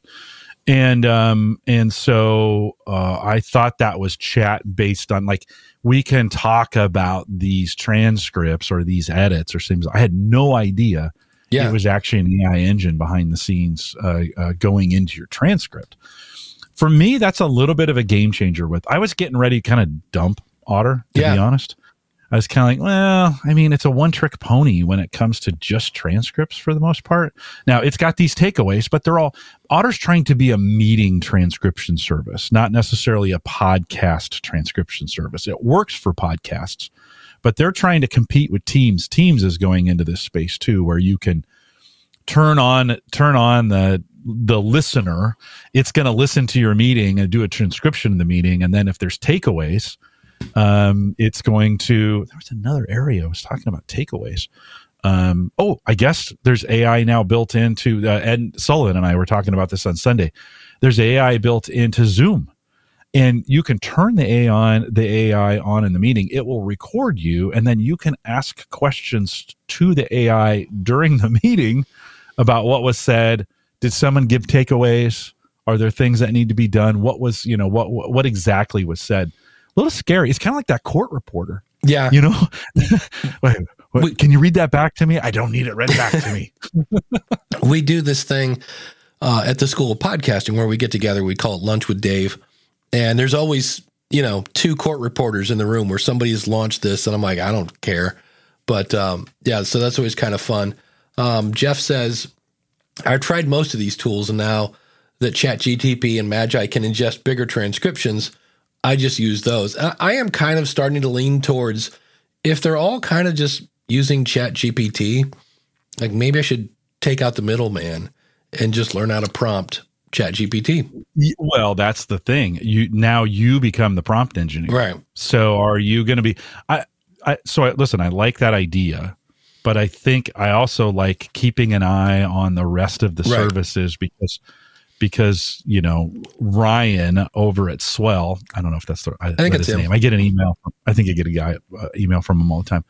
And um and so uh, I thought that was chat based on, like, we can talk about these transcripts or these edits or things. I had no idea yeah. it was actually an A I engine behind the scenes uh, uh, going into your transcript. For me, that's a little bit of a game changer. With I was getting ready to kind of dump Otter, to yeah. be honest. I was kind of like, well, I mean, it's a one-trick pony when it comes to just transcripts for the most part. Now, it's got these takeaways, but they're all, Otter's trying to be a meeting transcription service, not necessarily a podcast transcription service. It works for podcasts, but they're trying to compete with Teams. Teams is going into this space too, where you can turn on turn on the the listener. It's going to listen to your meeting and do a transcription of the meeting, and then if there's takeaways, Um, it's going to, there was another area I was talking about takeaways. Um, oh, I guess there's A I now built into, uh, Ed Sullivan and I were talking about this on Sunday. There's A I built into Zoom, and you can turn the A I on, the A I on in the meeting. It will record you, and then you can ask questions to the A I during the meeting about what was said. Did someone give takeaways? Are there things that need to be done? What was, you know, what, what exactly was said? A little scary. It's kind of like that court reporter. Yeah. You know, wait, wait, can you read that back to me? I don't need it read back to me. We do this thing uh, at the School of Podcasting where we get together. We call it Lunch with Dave. And there's always, you know, two court reporters in the room where somebody has launched this. And I'm like, I don't care. But um, yeah, so that's always kind of fun. Um, Jeff says, I've tried most of these tools, and now that ChatGPT and Magi can ingest bigger transcriptions, I just use those. I am kind of starting to lean towards, if they're all kind of just using ChatGPT, like maybe I should take out the middleman and just learn how to prompt ChatGPT. Well, that's the thing. You now you become the prompt engineer, right? So are you going to be? I, I so I, listen. I like that idea, but I think I also like keeping an eye on the rest of the right. services because. Because, you know, Ryan over at Swell, I don't know if that's the, I, I think it's his him. name. I get an email. From, I think I get a guy uh, email from him all the time.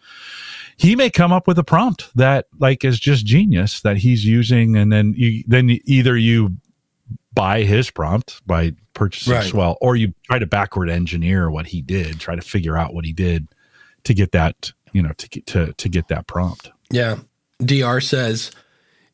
He may come up with a prompt that, like, is just genius that he's using, and then you then either you buy his prompt by purchasing right. Swell, or you try to backward engineer what he did, try to figure out what he did to get that, you know, to to to get that prompt. Yeah, D R says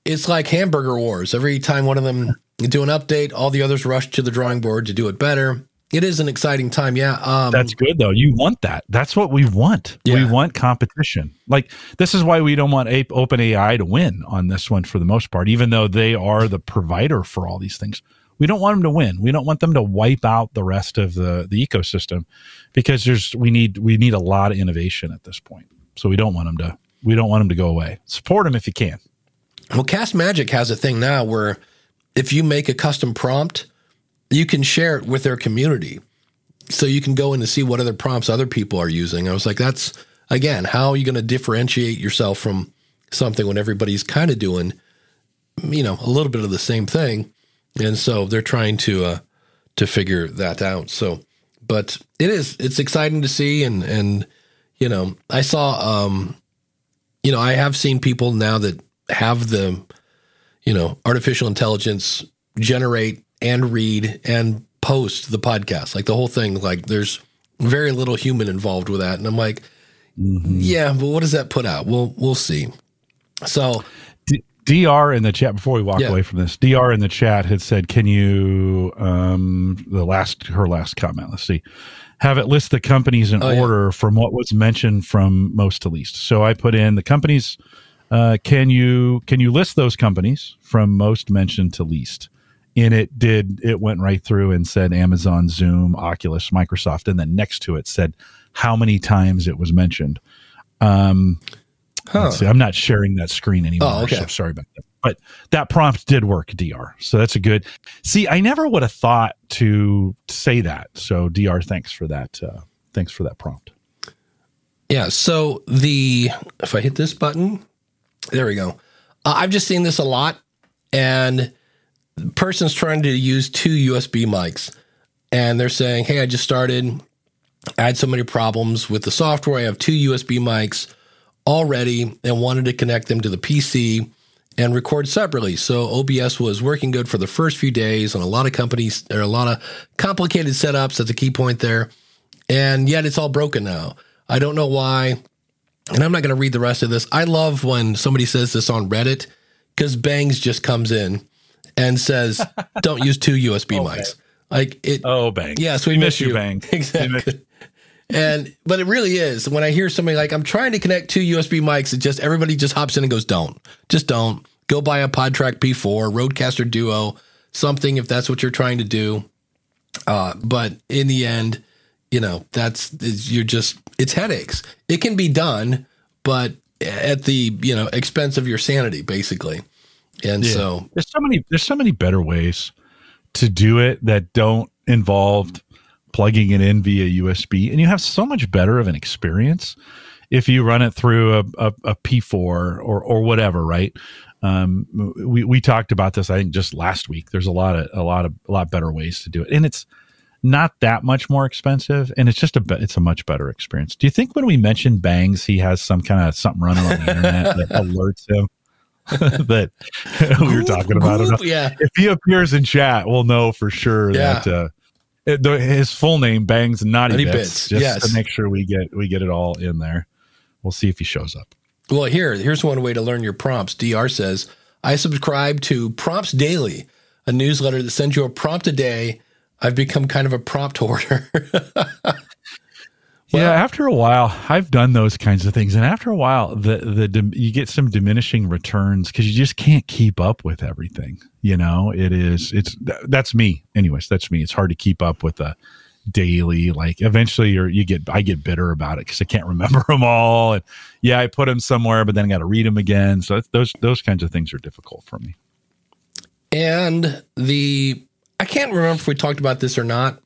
it's like hamburger wars. Every time one of them. You do an update, all the others rush to the drawing board to do it better. It is an exciting time, yeah. Um, That's good, though. You want that. That's what we want. Yeah. We want competition. Like, this is why we don't want a- OpenAI to win on this one for the most part, even though they are the provider for all these things. We don't want them to win. We don't want them to wipe out the rest of the, the ecosystem, because there's we need we need a lot of innovation at this point. So we don't want them to we don't want them to go away. Support them if you can. Well, Cast Magic has a thing now where, if you make a custom prompt, you can share it with their community. So you can go in and see what other prompts other people are using. I was like, that's, again, how are you going to differentiate yourself from something when everybody's kind of doing, you know, a little bit of the same thing? And so they're trying to uh, to figure that out. So, but it is, it's exciting to see. And, and you know, I saw, um, you know, I have seen people now that have the, you know, artificial intelligence generate and read and post the podcast, like the whole thing. Like, there's very little human involved with that. And I'm like, mm-hmm. yeah, but what does that put out? We'll, we'll see. So did, D R in the chat, before we walk yeah. away from this, D R in the chat had said, can you, um, the last, her last comment, let's see, have it list the companies in oh, order yeah. from what was mentioned from most to least. So I put in the companies, uh, can you, can you list those companies from most mentioned to least? And it did, it went right through and said Amazon, Zoom, Oculus, Microsoft, and then next to it said how many times it was mentioned. Um, Huh. See, I'm not sharing that screen anymore. Oh, okay. So sorry about that. But that prompt did work, D R. So that's a good. See, I never would have thought to say that. So D R, thanks for that. Uh, thanks for that prompt. Yeah. So the if I hit this button, there we go. Uh, I've just seen this a lot, and the person's trying to use two U S B mics, and they're saying, "Hey, I just started. I had so many problems with the software. I have two U S B mics." already and wanted to connect them to the P C and record separately. So O B S was working good for the first few days on a lot of companies, or a lot of complicated setups. That's a key point there. And yet it's all broken now. I don't know why. And I'm not going to read the rest of this. I love when somebody says this on Reddit, because Bangs just comes in and says, don't use two U S B oh, mics. Like it. Oh, Bangs. Yes, we, we miss, miss you, Bangs. Exactly. And, but it really is when I hear somebody like, I'm trying to connect two U S B mics. It just, everybody just hops in and goes, don't, just don't go buy a PodTrack P four, Rodecaster Duo, something, if that's what you're trying to do. Uh, but in the end, you know, that's, you're just, it's headaches. It can be done, but at the, you know, expense of your sanity, basically. And yeah. so there's so many, there's so many better ways to do it that don't involve plugging it in via U S B, and you have so much better of an experience if you run it through a, a, a P four or or whatever, right? Um, we we talked about this, I think, just last week. There's a lot of a lot of a lot better ways to do it, and it's not that much more expensive, and it's just a it's a much better experience. Do you think when we mentioned Bangs, he has some kind of something running on the internet that alerts him? that we were talking about it. Yeah. If he appears in chat, we'll know for sure yeah. that. Uh, His full name, Bangs Naughty, Naughty Bits, Bits, just yes. to make sure we get we get it all in there. We'll see if he shows up. Well, here, here's one way to learn your prompts. D R says, I subscribe to Prompts Daily, a newsletter that sends you a prompt a day. I've become kind of a prompt hoarder. well, yeah, after a while, I've done those kinds of things. And after a while, the the you get some diminishing returns because you just can't keep up with everything. You know, it is, it's, that's me. Anyways, that's me. It's hard to keep up with a daily, like eventually you're, you get, I get bitter about it because I can't remember them all. And yeah, I put them somewhere, but then I got to read them again. So that's, those, those kinds of things are difficult for me. And the, I can't remember if we talked about this or not.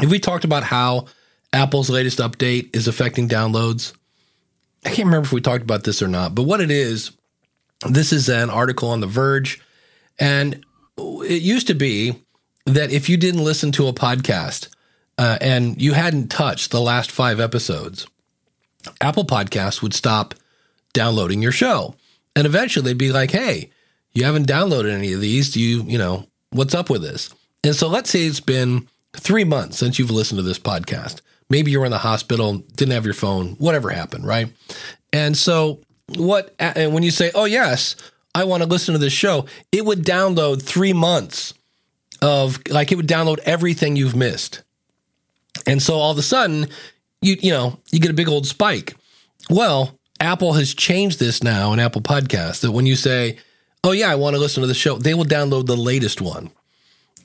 If we talked about how Apple's latest update is affecting downloads, I can't remember if we talked about this or not, but what it is, this is an article on The Verge. And it used to be that if you didn't listen to a podcast uh, and you hadn't touched the last five episodes, Apple Podcasts would stop downloading your show. And eventually they'd be like, hey, you haven't downloaded any of these. Do you, you know, what's up with this? And so let's say it's been three months since you've listened to this podcast. Maybe you were in the hospital, didn't have your phone, whatever happened, right? And so what, and when you say, oh, yes, I want to listen to this show, it would download three months of, like, it would download everything you've missed. And so all of a sudden, you you know, you get a big old spike. Well, Apple has changed this now in Apple Podcasts that when you say, oh, yeah, I want to listen to the show, they will download the latest one.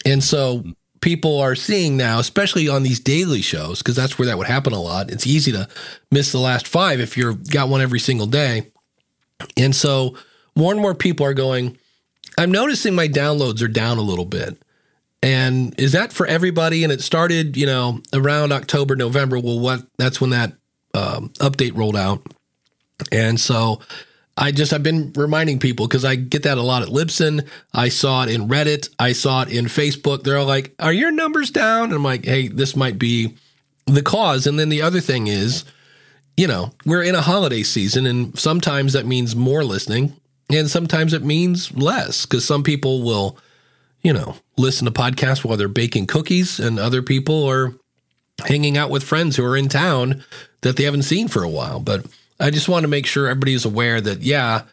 And so people are seeing now, especially on these daily shows, because that's where that would happen a lot. It's easy to miss the last five if you've got one every single day. And so more and more people are going, I'm noticing my downloads are down a little bit. And is that for everybody? And it started, you know, around October, November. Well, what? That's when that um, update rolled out. And so I just, I've been reminding people because I get that a lot at Libsyn. I saw it in Reddit. I saw it in Facebook. They're all like, are your numbers down? And I'm like, hey, this might be the cause. And then the other thing is, you know, we're in a holiday season and sometimes that means more listening. And sometimes it means less because some people will, you know, listen to podcasts while they're baking cookies and other people are hanging out with friends who are in town that they haven't seen for a while. But I just want to make sure everybody is aware that, yeah,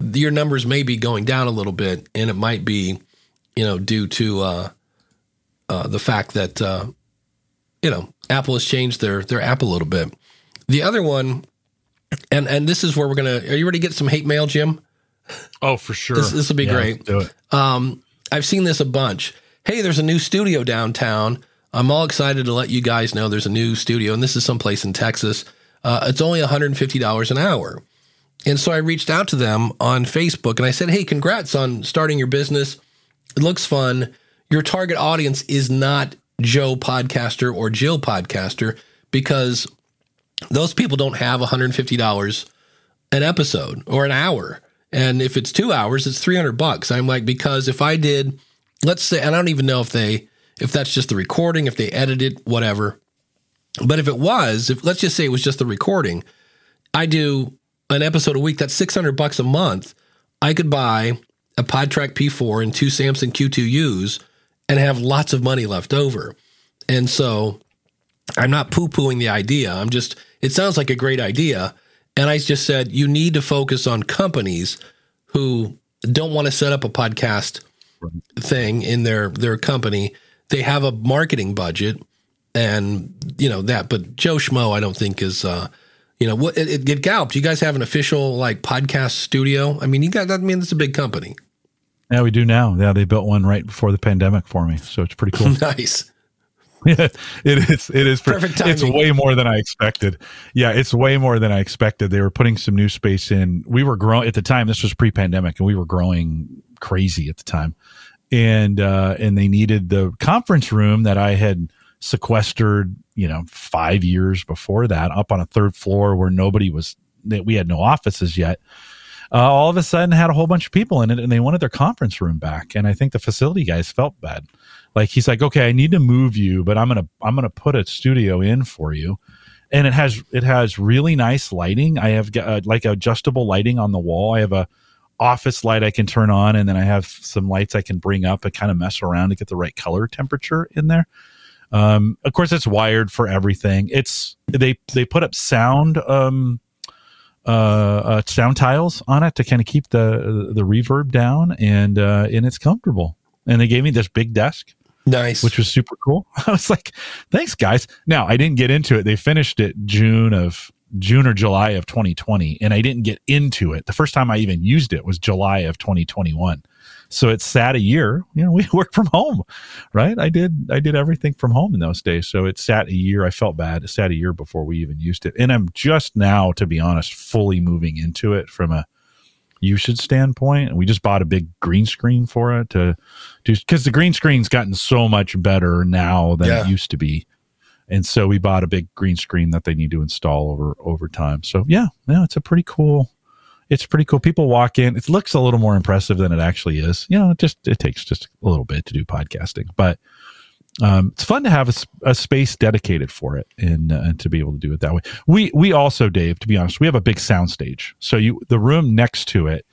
your numbers may be going down a little bit, and it might be, you know, due to uh, uh, the fact that, uh, you know, Apple has changed their their app a little bit. The other one, and and this is where we're going to, are you ready to get some hate mail, Jim? Oh, for sure. This, this will be yeah, great. Do it. Um, I've seen this a bunch. Hey, there's a new studio downtown. I'm all excited to let you guys know there's a new studio, and this is someplace in Texas. Uh, it's only one hundred fifty dollars an hour. And so I reached out to them on Facebook, and I said, hey, congrats on starting your business. It looks fun. Your target audience is not Joe Podcaster or Jill Podcaster, because those people don't have one hundred fifty dollars an episode or an hour. And if it's two hours, it's three hundred bucks. I'm like, because if I did, let's say, and I don't even know if they, if that's just the recording, if they edited, whatever. But if it was, if let's just say it was just the recording, I do an episode a week, that's six hundred bucks a month. I could buy a PodTrack P four and two Samson Q two Us and have lots of money left over. And so I'm not poo-pooing the idea. I'm just, it sounds like a great idea. And I just said, you need to focus on companies who don't want to set up a podcast thing in their, their company. They have a marketing budget and, you know, that. But Joe Schmo, I don't think is, uh, you know, what it, it, it Gallup, do you guys have an official, like, podcast studio? I mean, you guys, I mean, it's a big company. Yeah, we do now. Yeah, they built one right before the pandemic for me. So it's pretty cool. Nice. Yeah, it is. It is pretty, perfect timing. It's way more than I expected. Yeah, it's way more than I expected. They were putting some new space in. We were growing at the time. This was pre-pandemic, and we were growing crazy at the time. And uh, and they needed the conference room that I had sequestered, you know, five years before that, up on a third floor where nobody was. That we had no offices yet. Uh, all of a sudden, had a whole bunch of people in it, and they wanted their conference room back. And I think the facility guys felt bad. Like, he's like, okay, I need to move you, but I'm gonna I'm gonna put a studio in for you, and it has it has really nice lighting. I have uh, like adjustable lighting on the wall. I have a office light I can turn on, and then I have some lights I can bring up and kind of mess around to get the right color temperature in there. Um, of course, it's wired for everything. It's they they put up sound um, uh, uh, sound tiles on it to kind of keep the the reverb down, and uh, and it's comfortable. And they gave me this big desk. Nice. Which was super cool. I was like, thanks, guys. Now, I didn't get into it. They finished it June of June or July of twenty twenty, and I didn't get into it. The first time I even used it was July of twenty twenty-one. So it sat a year. You know, we worked from home, right? I did I did everything from home in those days. So it sat a year. I felt bad. It sat a year before we even used it. And I'm just now, to be honest, fully moving into it from a usage standpoint. We just bought a big green screen for it to do, because the green screen's gotten so much better now than yeah. it used to be. And so we bought a big green screen that they need to install over over time. So yeah, no, it's a pretty cool it's pretty cool. People walk in, it looks a little more impressive than it actually is. You know, it just it takes just a little bit to do podcasting, but um, it's fun to have a, a space dedicated for it and, uh, and to be able to do it that way. We we also, Dave, to be honest, we have a big soundstage. So you the room next to it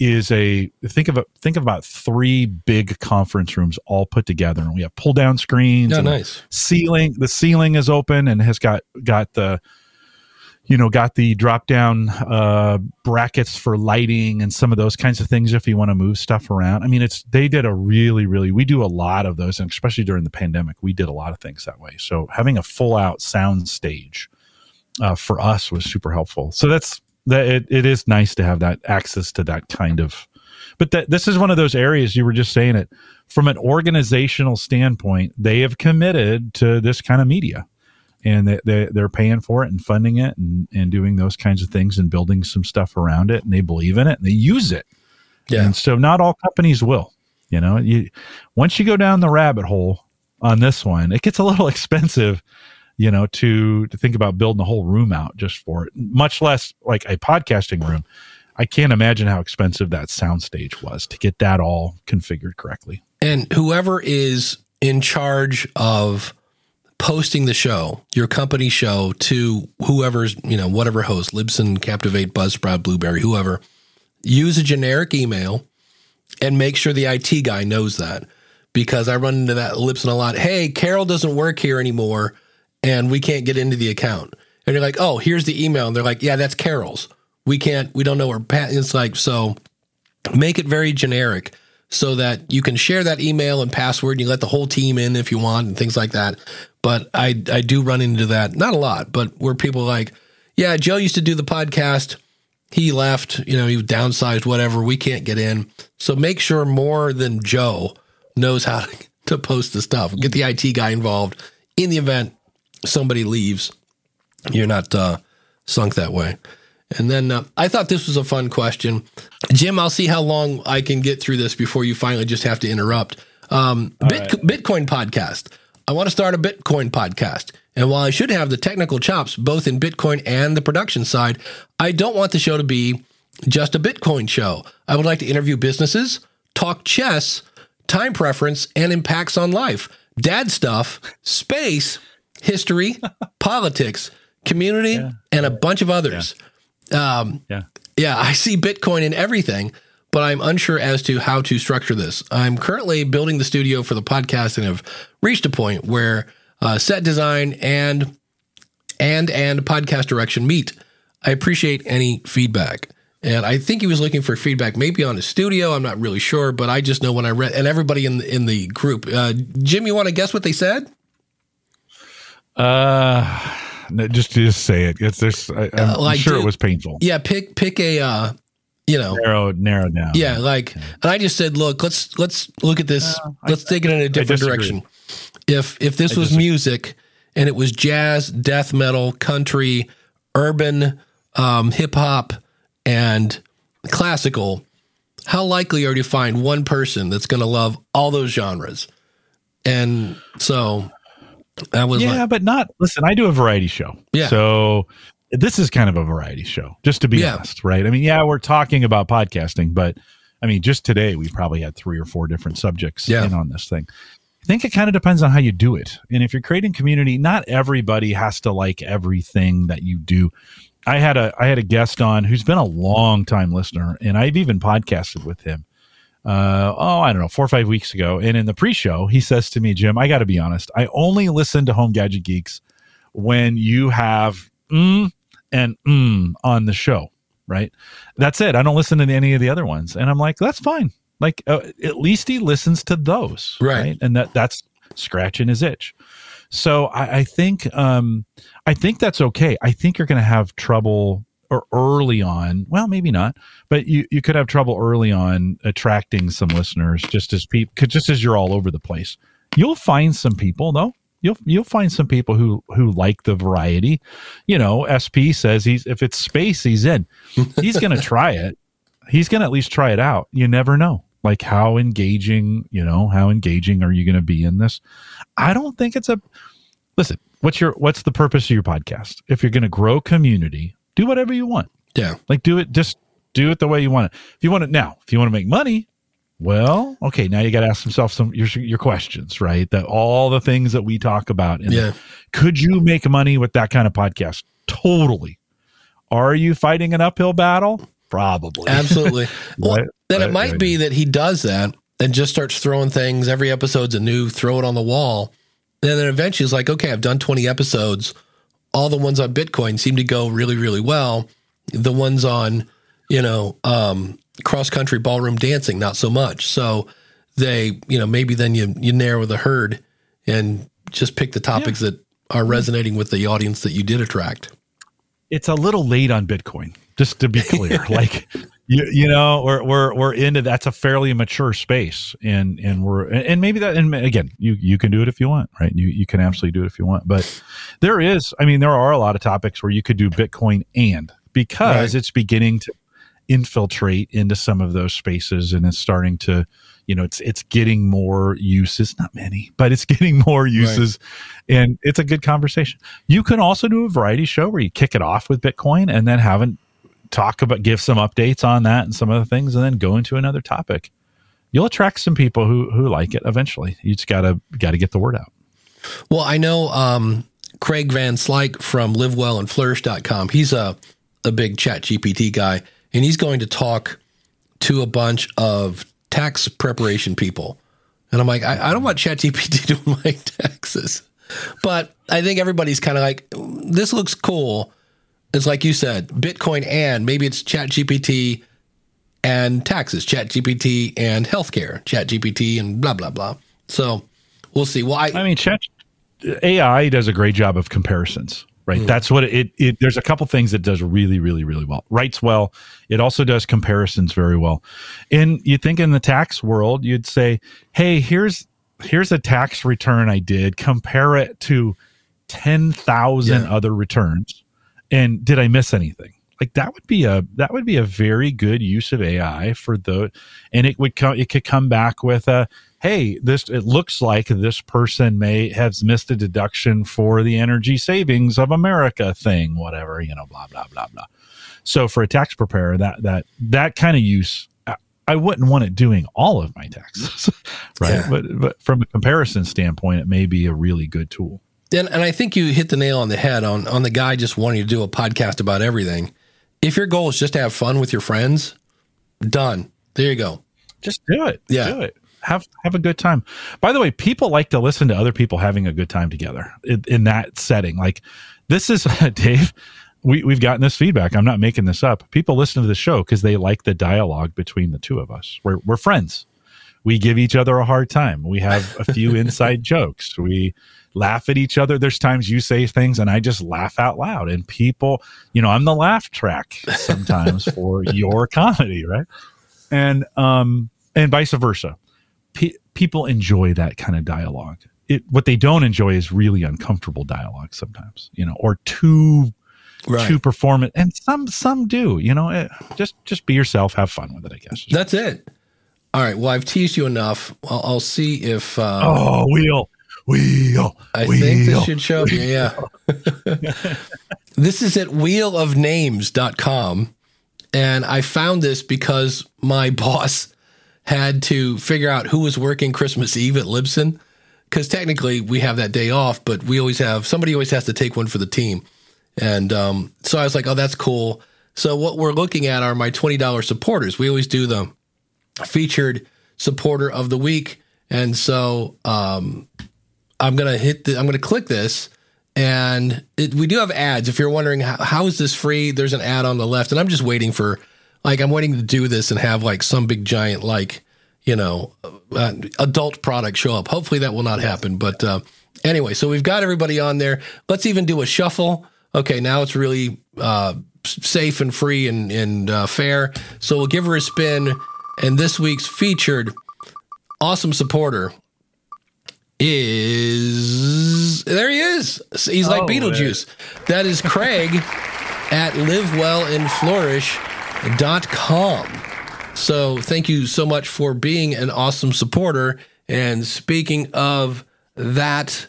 is a think of a, think of about three big conference rooms all put together, and we have pull down screens. Oh, nice. Ceiling the ceiling is open and has got got the you know got the drop down uh, brackets for lighting and some of those kinds of things if you want to move stuff around. I mean, it's they did a really really we do a lot of those, and especially during the pandemic, we did a lot of things that way. So having a full out sound stage uh, for us was super helpful. So that's that. It, it is nice to have that access to that kind of. But that this is one of those areas you were just saying it from an organizational standpoint. They have committed to this kind of media. And they, they, they're paying for it and funding it and, and doing those kinds of things and building some stuff around it. And they believe in it and they use it. Yeah. And so not all companies will. You know, you, once you go down the rabbit hole on this one, it gets a little expensive, you know, to, to think about building a whole room out just for it, much less like a podcasting room. I can't imagine how expensive that soundstage was to get that all configured correctly. And whoever is in charge of posting the show, your company show, to whoever's, you know, whatever host, Libsyn, Captivate, Buzzsprout, Blueberry, whoever, use a generic email and make sure the I T guy knows that, because I run into that Libsyn a lot. Hey, Carol doesn't work here anymore and we can't get into the account. And you're like, oh, here's the email. And they're like, yeah, that's Carol's. We can't, we don't know where Pat, it's like, so Make it very generic so that you can share that email and password, and you let the whole team in if you want and things like that. But I, I do run into that, not a lot, but where people are like, yeah, Joe used to do the podcast. He left, you know, he downsized, whatever. We can't get in. So make sure more than Joe knows how to, to post the stuff. Get the I T guy involved in the event somebody leaves. You're not uh, sunk that way. And then uh, I thought this was a fun question. Jim, I'll see how long I can get through this before you finally just have to interrupt. Um, Bit- right. Bitcoin podcast. I want to start a Bitcoin podcast. And while I should have the technical chops, both in Bitcoin and the production side, I don't want the show to be just a Bitcoin show. I would like to interview businesses, talk chess, time preference, and impacts on life, dad stuff, space, history, politics, community, yeah. and a bunch of others. Yeah. Um, yeah. yeah, I see Bitcoin in everything, but I'm unsure as to how to structure this. I'm currently building the studio for the podcast and have reached a point where uh, set design and and and podcast direction meet. I appreciate any feedback. And I think he was looking for feedback maybe on his studio. I'm not really sure, but I just know when I read, and everybody in the, in the group. Uh, Jim, you want to guess what they said? Uh... No, just just say it. It's there's. I, I'm uh, like, sure it was painful. Yeah, pick pick a, uh, you know, narrow narrow down. Yeah, like, yeah. And I just said, look, let's let's look at this. Uh, let's I, take it in a different direction. If if this I was disagree. music and it was jazz, death metal, country, urban, um, hip hop, and classical, how likely are you to find one person that's going to love all those genres? And so. That was yeah, like, but not, listen, I do a variety show. Yeah. So this is kind of a variety show, just to be yeah. honest, right? I mean, yeah, we're talking about podcasting, but I mean, just today we probably had three or four different subjects yeah. in on this thing. I think it kind of depends on how you do it. And if you're creating community, not everybody has to like everything that you do. I had a I had a guest on who's been a long time listener, and I've even podcasted with him. Uh, oh, I don't know, four or five weeks ago. And in the pre-show, he says to me, Jim, I got to be honest. I only listen to Home Gadget Geeks when you have mm and mm on the show, right? That's it. I don't listen to any of the other ones. And I'm like, that's fine. Like, uh, at least he listens to those, right? right? And that that's scratching his itch. So I, I think um, I think that's okay. I think you're going to have trouble or early on, well, maybe not, but you, you could have trouble early on attracting some listeners just as people, just as you're all over the place. You'll find some people though. You'll, you'll find some people who, who like the variety, you know, S P says he's, if it's space, he's in, he's going to try it. He's going to at least try it out. You never know. Like how engaging, you know, how engaging are you going to be in this? I don't think it's a, listen, what's your, what's the purpose of your podcast? If you're going to grow community, do whatever you want. Yeah. Like do it, just do it the way you want it. If you want it now, if you want to make money, well, okay, now you got to ask yourself some, your, your questions, right? That all the things that we talk about. And yeah. Could you make money with that kind of podcast? Totally. Are you fighting an uphill battle? Probably. Absolutely. Well, right, then right, it might right. be that he does that and just starts throwing things. Every episode's a new, throw it on the wall. And then eventually it's like, okay, I've done twenty episodes. All the ones on Bitcoin seem to go really, really well. The ones on, you know, um, cross-country ballroom dancing, not so much. So they, you know, maybe then you you narrow the herd and just pick the topics yeah. that are resonating with the audience that you did attract. It's a little late on Bitcoin, just to be clear. like, you, you know, we're we're we're into that's a fairly mature space, and and we're and maybe that and again, you you can do it if you want, right? You you can absolutely do it if you want, but there is, I mean, there are a lot of topics where you could do Bitcoin and because right. it's beginning to infiltrate into some of those spaces, and it's starting to, you know, it's it's getting more uses, not many, but it's getting more uses, right. and it's a good conversation. You can also do a variety show where you kick it off with Bitcoin and then haven't. Talk about, give some updates on that and some other things, and then go into another topic. You'll attract some people who who like it eventually. You just gotta gotta get the word out. Well, I know um, Craig Van Slyke from live well and flourish dot com. He's a a big Chat G P T guy, and he's going to talk to a bunch of tax preparation people. And I'm like, I, I don't want Chat G P T doing my taxes, but I think everybody's kind of like, this looks cool. It's like you said, Bitcoin and maybe it's Chat G P T and taxes, ChatGPT and healthcare, ChatGPT and blah, blah, blah. So we'll see. Well, I, I mean, Chat A I does a great job of comparisons, right? Mm. That's what it, it, there's a couple things it does really, really, really well. Writes well. It also does comparisons very well. And you think in the tax world, you'd say, hey, here's, here's a tax return I did. Compare it to ten thousand yeah. other returns. And did I miss anything? Like that would be a that would be a very good use of A I for the, and it would come it could come back with a hey this it looks like this person may have missed a deduction for the energy savings of America thing, whatever, you know, blah blah blah blah. So for a tax preparer, that that that kind of use, I, I wouldn't want it doing all of my taxes, right? Yeah. But but from a comparison standpoint, it may be a really good tool. And and I think you hit the nail on the head on on the guy just wanting to do a podcast about everything. If your goal is just to have fun with your friends, done. There you go. Just do it. Yeah. Do it. Have have a good time. By the way, people like to listen to other people having a good time together in, in that setting. Like this is, Dave, we, we've gotten this feedback. I'm not making this up. People listen to the show because they like the dialogue between the two of us. We're we're friends. We give each other a hard time. We have a few inside jokes. We laugh at each other. There's times you say things and I just laugh out loud. And people, you know, I'm the laugh track sometimes for your comedy, right? And um, and vice versa. P- people enjoy that kind of dialogue. It, what they don't enjoy is really uncomfortable dialogue sometimes, you know, or too right. too performant. And some some do, you know. It, just just be yourself. Have fun with it, I guess. That's it. All right. Well, I've teased you enough. I'll, I'll see if. Um, oh, wheel, wheel. I wheel, think this should show up. Yeah. This is at wheel of names dot com. And I found this because my boss had to figure out who was working Christmas Eve at Libsyn. Because technically we have that day off, but we always have somebody always has to take one for the team. And um, so I was like, oh, that's cool. So what we're looking at are my twenty dollars supporters. We always do them. Featured supporter of the week. And so um, I'm going to hit the, I'm going to click this and it, we do have ads. If you're wondering how, how is this free, there's an ad on the left and I'm just waiting for like, I'm waiting to do this and have like some big giant, like, you know, uh, adult product show up. Hopefully that will not happen. But uh, anyway, so we've got everybody on there. Let's even do a shuffle. Okay. Now it's really uh, safe and free and, and uh, fair. So we'll give her a spin. And this week's featured awesome supporter is... There he is. He's like oh, Beetlejuice. Man. That is Craig at live well and flourish dot com. So thank you so much for being an awesome supporter. And speaking of that,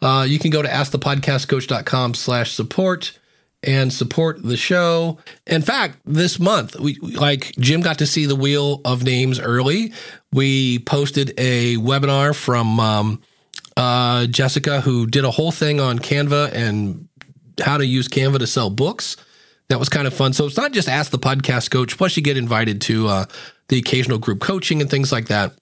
uh, you can go to ask the podcast coach dot com slash support. And support the show. In fact, this month, we like Jim got to see the Wheel of Names early. We posted a webinar from um, uh, Jessica, who did a whole thing on Canva and how to use Canva to sell books. That was kind of fun. So it's not just Ask the Podcast Coach. Plus, you get invited to uh, the occasional group coaching and things like that.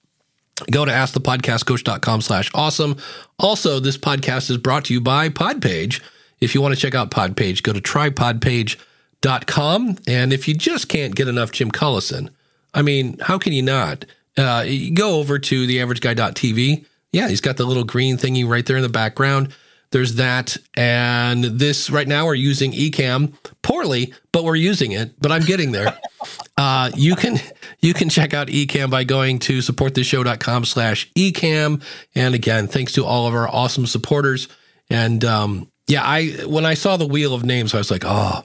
Go to ask the podcast coach dot com slash awesome. Also, this podcast is brought to you by Podpage. If you want to check out Podpage, go to try podpage dot com. And if you just can't get enough Jim Collison, I mean, how can you not? Uh, you go over to the average guy dot t v. Yeah, he's got the little green thingy right there in the background. There's that. And this right now we're using Ecamm poorly, but we're using it. But I'm getting there. uh, you can you can check out Ecamm by going to support this show dot com slash Ecamm. And again, thanks to all of our awesome supporters. And um Yeah, I when I saw the Wheel of Names, I was like, oh,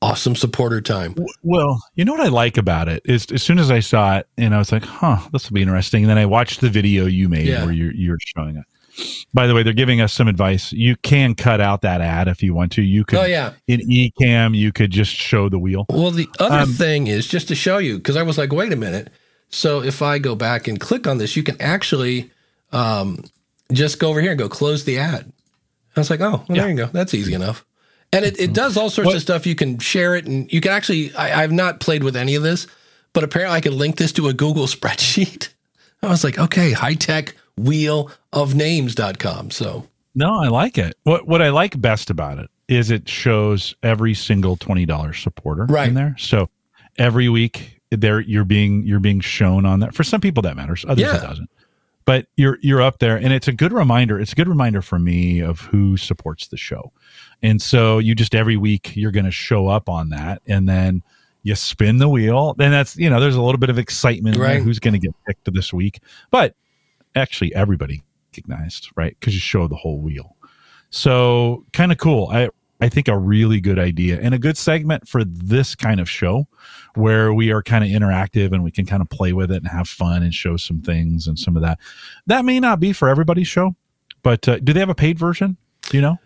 awesome supporter time. Well, you know what I like about it is as soon as I saw it and I was like, huh, this will be interesting. And then I watched the video you made yeah. where you're, you're showing it. By the way, they're giving us some advice. You can cut out that ad if you want to. You could, oh, yeah. In Ecamm, you could just show the wheel. Well, the other um, thing is just to show you, because I was like, wait a minute. So if I go back and click on this, you can actually um, just go over here and go close the ad. I was like, oh, well, yeah. There you go. That's easy enough. And it, it does all sorts what? of stuff. You can share it, and you can actually, I, I've not played with any of this, but apparently I can link this to a Google spreadsheet. I was like, okay, high-tech wheel of names dot com. So. No, I like it. What what I like best about it is it shows every single twenty dollars supporter right. in there. So every week there you're being you're being shown on that. For some people that matters, others yeah. it doesn't. But you're you're up there, and it's a good reminder. It's a good reminder for me of who supports the show. And so you just every week you're going to show up on that, and then you spin the wheel. Then that's, you know, there's a little bit of excitement right. who's going to get picked this week. But actually everybody recognized, right? Because you show the whole wheel. So kind of cool. I I think a really good idea and a good segment for this kind of show where we are kind of interactive and we can kind of play with it and have fun and show some things and some of that. That may not be for everybody's show, but uh, do they have a paid version? Do you know?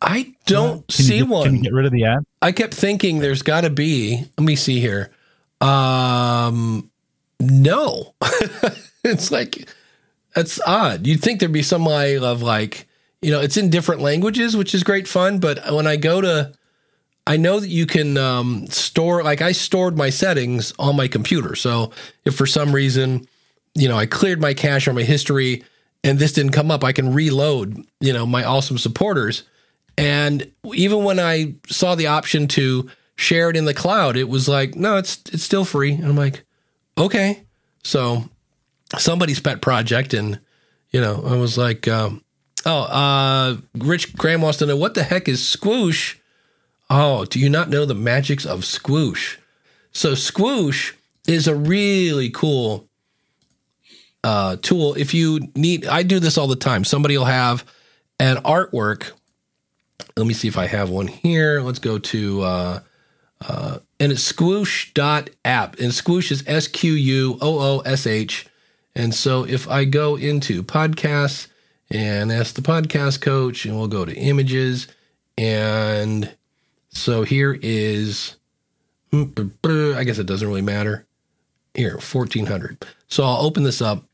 I don't uh, see get, one. Can you get rid of the ad? I kept thinking there's got to be, let me see here. Um, no, it's like, that's odd. You'd think there'd be some way of like, you know, it's in different languages, which is great fun. But when I go to, I know that you can um, store, like I stored my settings on my computer. So if for some reason, you know, I cleared my cache or my history and this didn't come up, I can reload, you know, my awesome supporters. And even when I saw the option to share it in the cloud, it was like, no, it's it's still free. And I'm like, okay. So somebody's pet project. And, you know, I was like, um, oh, uh, Rich Graham wants to know, what the heck is Squoosh? Oh, do you not know the magics of Squoosh? So Squoosh is a really cool uh, tool. If you need, I do this all the time. Somebody will have an artwork. Let me see if I have one here. Let's go to, uh, uh, and it's squoosh dot app. And Squoosh is S Q U O O S H. And so if I go into podcasts and ask the podcast coach, and we'll go to images. And so here is, I guess it doesn't really matter. Here, fourteen hundred. So I'll open this up.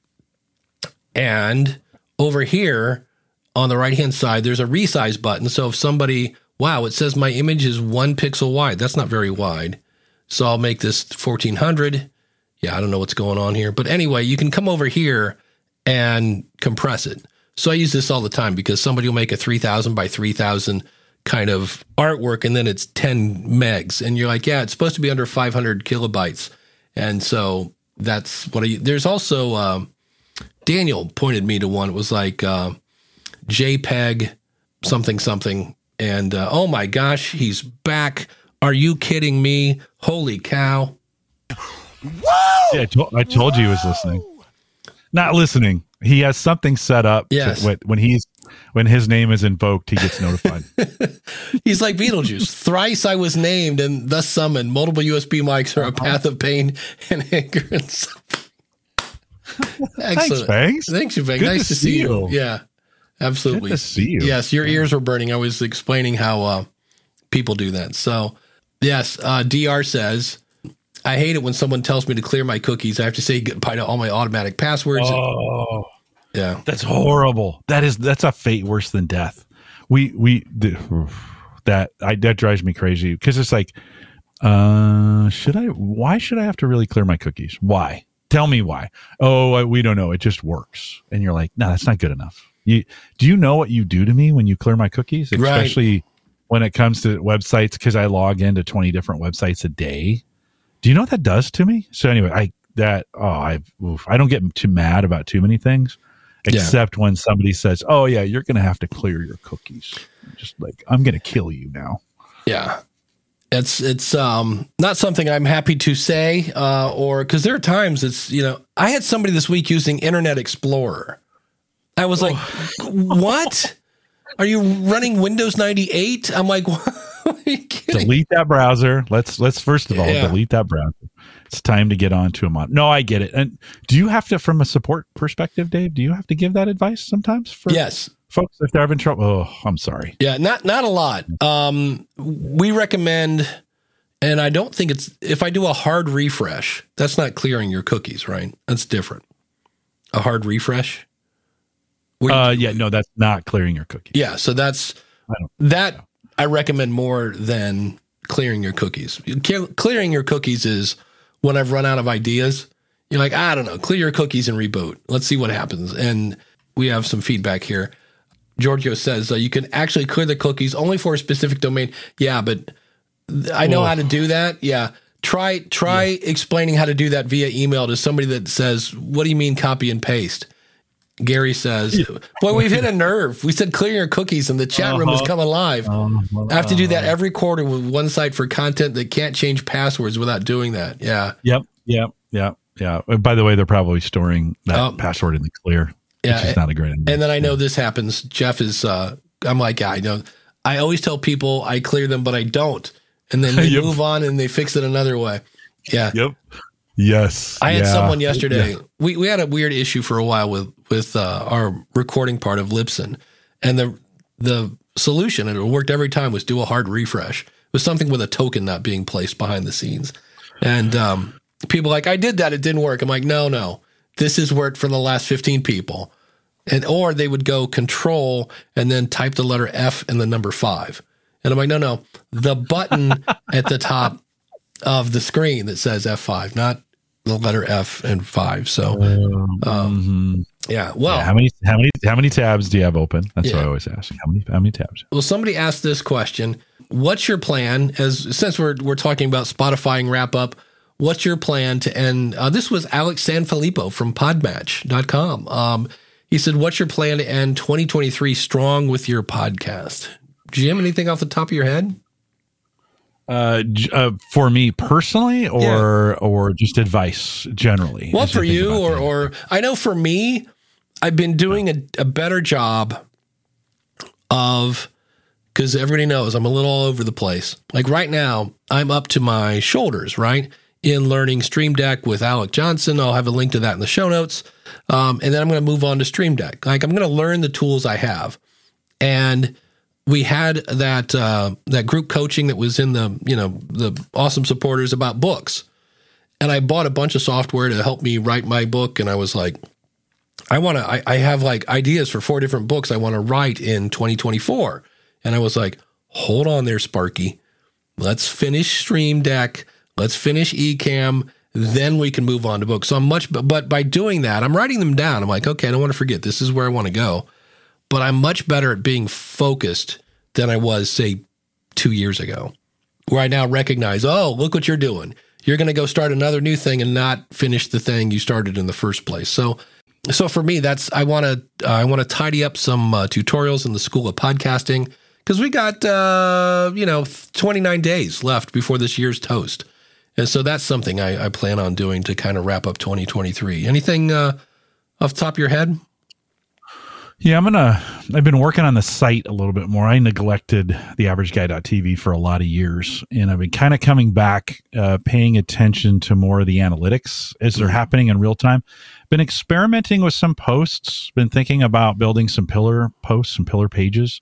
And over here, on the right-hand side, there's a resize button. So if somebody, wow, it says my image is one pixel wide. That's not very wide. So I'll make this fourteen hundred. Yeah, I don't know what's going on here. But anyway, you can come over here and compress it. So I use this all the time because somebody will make a three thousand by three thousand kind of artwork, and then it's ten megs. And you're like, yeah, it's supposed to be under five hundred kilobytes. And so that's what I – there's also uh, – Daniel pointed me to one. It was like uh, – JPEG something something and uh, oh my gosh, he's back. Are you kidding me? Holy cow. Whoa! Yeah, I, to- I told Whoa! you he was listening. Not listening. He has something set up. Yes. To, when he's when his name is invoked, he gets notified. He's like Beetlejuice. Thrice I was named and thus summoned. Multiple U S B mics are a path of pain and anger and suffering. Excellent. Thanks, Bangs. Thanks, you Bangs. Nice to see you. you. Yeah. Absolutely. Good to see you. Yes, your ears were burning. I was explaining how uh, people do that. So, yes, uh, D R says, I hate it when someone tells me to clear my cookies. I have to say goodbye to all my automatic passwords. Oh, yeah, that's horrible. That is that's a fate worse than death. We we that I that drives me crazy because it's like, uh, should I? Why should I have to really clear my cookies? Why? Tell me why. Oh, we don't know. It just works. And you're like, no, that's not good enough. You, do you know what you do to me when you clear my cookies, especially right. when it comes to websites? Because I log into twenty different websites a day. Do you know what that does to me? So anyway, I that oh I I don't get too mad about too many things, except yeah. when somebody says, "Oh yeah, you're going to have to clear your cookies." Just like I'm going to kill you now. Yeah, it's it's um not something I'm happy to say, uh, or because there are times it's you know I had somebody this week using Internet Explorer. I was like, oh. What? Are you running Windows ninety-eight? I'm like, what? Delete that browser. Let's let's first of all yeah. delete that browser. It's time to get on to a mod. No, I get it. And do you have to, from a support perspective, Dave, do you have to give that advice sometimes for yes. folks if they're having trouble? Oh, I'm sorry. Yeah, not not a lot. Um, we recommend, and I don't think it's, if I do a hard refresh, that's not clearing your cookies, right? That's different. A hard refresh? Uh, yeah, no, that's not clearing your cookies. Yeah, so that's I that know. I recommend more than clearing your cookies. Clearing your cookies is when I've run out of ideas. You're like, I don't know, clear your cookies and reboot. Let's see what happens. And we have some feedback here. Giorgio says uh, you can actually clear the cookies only for a specific domain. Yeah, but I know Whoa. how to do that. Yeah, Try try yeah. explaining how to do that via email to somebody that says, what do you mean copy and paste? Gary says, yeah. Boy, we've hit a nerve. We said clear your cookies and the chat uh-huh. room has come alive. Um, well, I have to do that every quarter with one site for content that can't change passwords without doing that. Yeah. Yep. Yep. Yep. Yeah. By the way, they're probably storing that um, password in the clear. Yeah. Which is not a great idea. And then I know yeah. this happens. Jeff is, uh, I'm like, yeah, I know. I always tell people I clear them, but I don't. And then they yep. move on and they fix it another way. Yeah. Yep. Yes. I had yeah. someone yesterday. Yeah. We we had a weird issue for a while with with uh, our recording part of Libsyn, and the the solution, and it worked every time, was do a hard refresh. It was something with a token not being placed behind the scenes, and um, people were like, I did that, it didn't work. I'm like, no, no, this has worked for the last fifteen people, and or they would go control and then type the letter F and the number five. And I'm like, no, no, the button at the top of the screen that says F five, not the letter F and five. So, um, mm-hmm. yeah, well, yeah, how many, how many, how many tabs do you have open? That's yeah. what I always ask. How many, how many tabs? Well, somebody asked this question. What's your plan as, since we're, we're talking about Spotify and wrap up, what's your plan to end? Uh, this was Alex Sanfilippo from podmatch dot com. Um, he said, what's your plan to end twenty twenty-three strong with your podcast? Jim, anything off the top of your head? Uh, uh for me personally, or yeah. or just advice generally? Well, for you, or that. or I know for me, I've been doing a, a better job of, because everybody knows I'm a little all over the place. Like right now, I'm up to my shoulders, right, in learning Stream Deck with Alec Johnson. I'll have a link to that in the show notes, um, and then I'm going to move on to Stream Deck. Like I'm going to learn the tools I have, and we had that uh, that group coaching that was in the, you know, the awesome supporters about books. And I bought a bunch of software to help me write my book. And I was like, I want to, I, I have like ideas for four different books I want to write in twenty twenty-four. And I was like, hold on there, Sparky. Let's finish Stream Deck. Let's finish Ecamm. Then we can move on to books. So I'm much, but by doing that, I'm writing them down. I'm like, okay, I don't want to forget. This is where I want to go. But I'm much better at being focused than I was, say, two years ago, where I now recognize, oh, look what you're doing. You're going to go start another new thing and not finish the thing you started in the first place. So, so for me, that's I want to uh, I want to tidy up some uh, tutorials in the School of Podcasting, because we got uh, you know twenty-nine days left before this year's toast, and so that's something I, I plan on doing to kind of wrap up twenty twenty-three. Anything uh, off the top of your head? Yeah, I'm going to, I've been working on the site a little bit more. I neglected the average guy dot t v for a lot of years, and I've been kind of coming back, uh, paying attention to more of the analytics as they're happening in real time. Been experimenting with some posts, been thinking about building some pillar posts, some pillar pages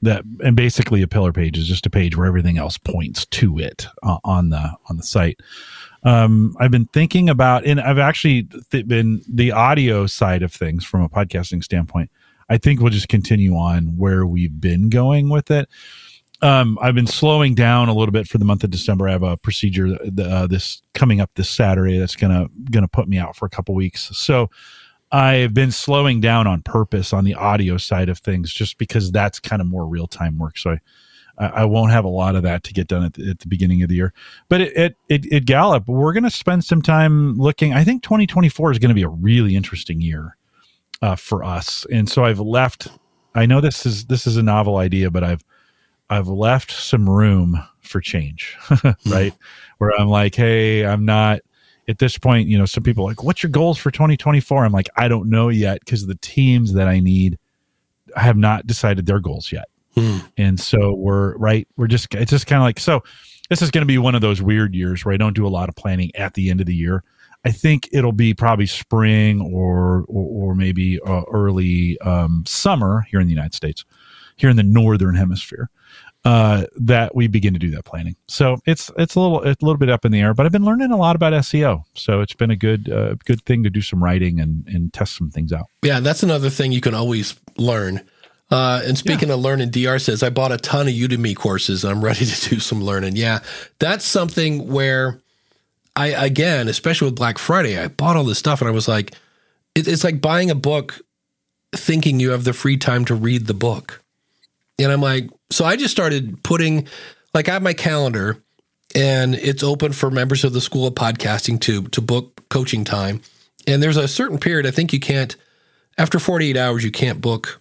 that, and basically a pillar page is just a page where everything else points to it uh, on the, on the site. Um, I've been thinking about, and I've actually th- been the audio side of things from a podcasting standpoint. I think we'll just continue on where we've been going with it. Um, I've been slowing down a little bit for the month of December. I have a procedure uh, this coming up this Saturday that's gonna gonna put me out for a couple weeks. So I've been slowing down on purpose on the audio side of things, just because that's kind of more real time work. So I. I won't have a lot of that to get done at the, at the beginning of the year, but it, it, it, it Gallup, we're going to spend some time looking. I think twenty twenty-four is going to be a really interesting year uh, for us. And so I've left, I know this is, this is a novel idea, but I've, I've left some room for change, right? Where I'm like, hey, I'm not at this point, you know, some people are like, what's your goals for twenty twenty-four? I'm like, I don't know yet. 'Cause the teams that I need, I have not decided their goals yet. Hmm. And so we're right. We're just, it's just kind of like, so this is going to be one of those weird years where I don't do a lot of planning at the end of the year. I think it'll be probably spring or, or, or maybe uh, early um, summer here in the United States, here in the Northern Hemisphere, uh, that we begin to do that planning. So it's, it's a little, it's a little bit up in the air, but I've been learning a lot about S E O. So it's been a good, uh, good thing to do some writing and, and test some things out. Yeah. That's another thing you can always learn. Uh, and speaking yeah. of learning, D R says, I bought a ton of Udemy courses. I'm ready to do some learning. Yeah, that's something where I, again, especially with Black Friday, I bought all this stuff and I was like, it, it's like buying a book thinking you have the free time to read the book. And I'm like, so I just started putting, like I have my calendar and it's open for members of the School of Podcasting to to book coaching time. And there's a certain period, I think you can't, after forty-eight hours, you can't book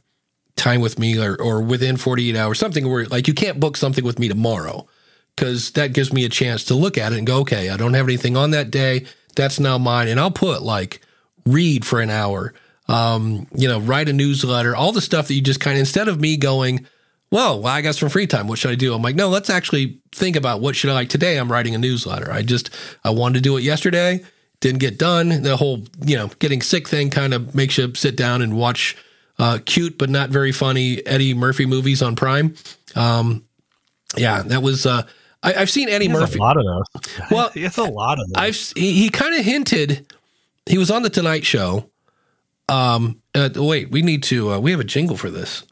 time with me or, or within forty-eight hours, something where, like, you can't book something with me tomorrow because that gives me a chance to look at it and go, okay, I don't have anything on that day. That's now mine. And I'll put, like, read for an hour, um, you know, write a newsletter, all the stuff that you just kind of, instead of me going, well, well, I got some free time. What should I do? I'm like, no, let's actually think about what should I like today. I'm writing a newsletter. I just, I wanted to do it yesterday. Didn't get done. The whole, you know, getting sick thing kind of makes you sit down and watch uh, cute but not very funny Eddie Murphy movies on Prime. Um, yeah, that was. Uh, I, I've seen Eddie he has Murphy. A lot of those. Well, it's a lot of those. I've he, he kind of hinted. He was on the Tonight Show. Um, uh, wait, we need to. Uh, we have a jingle for this.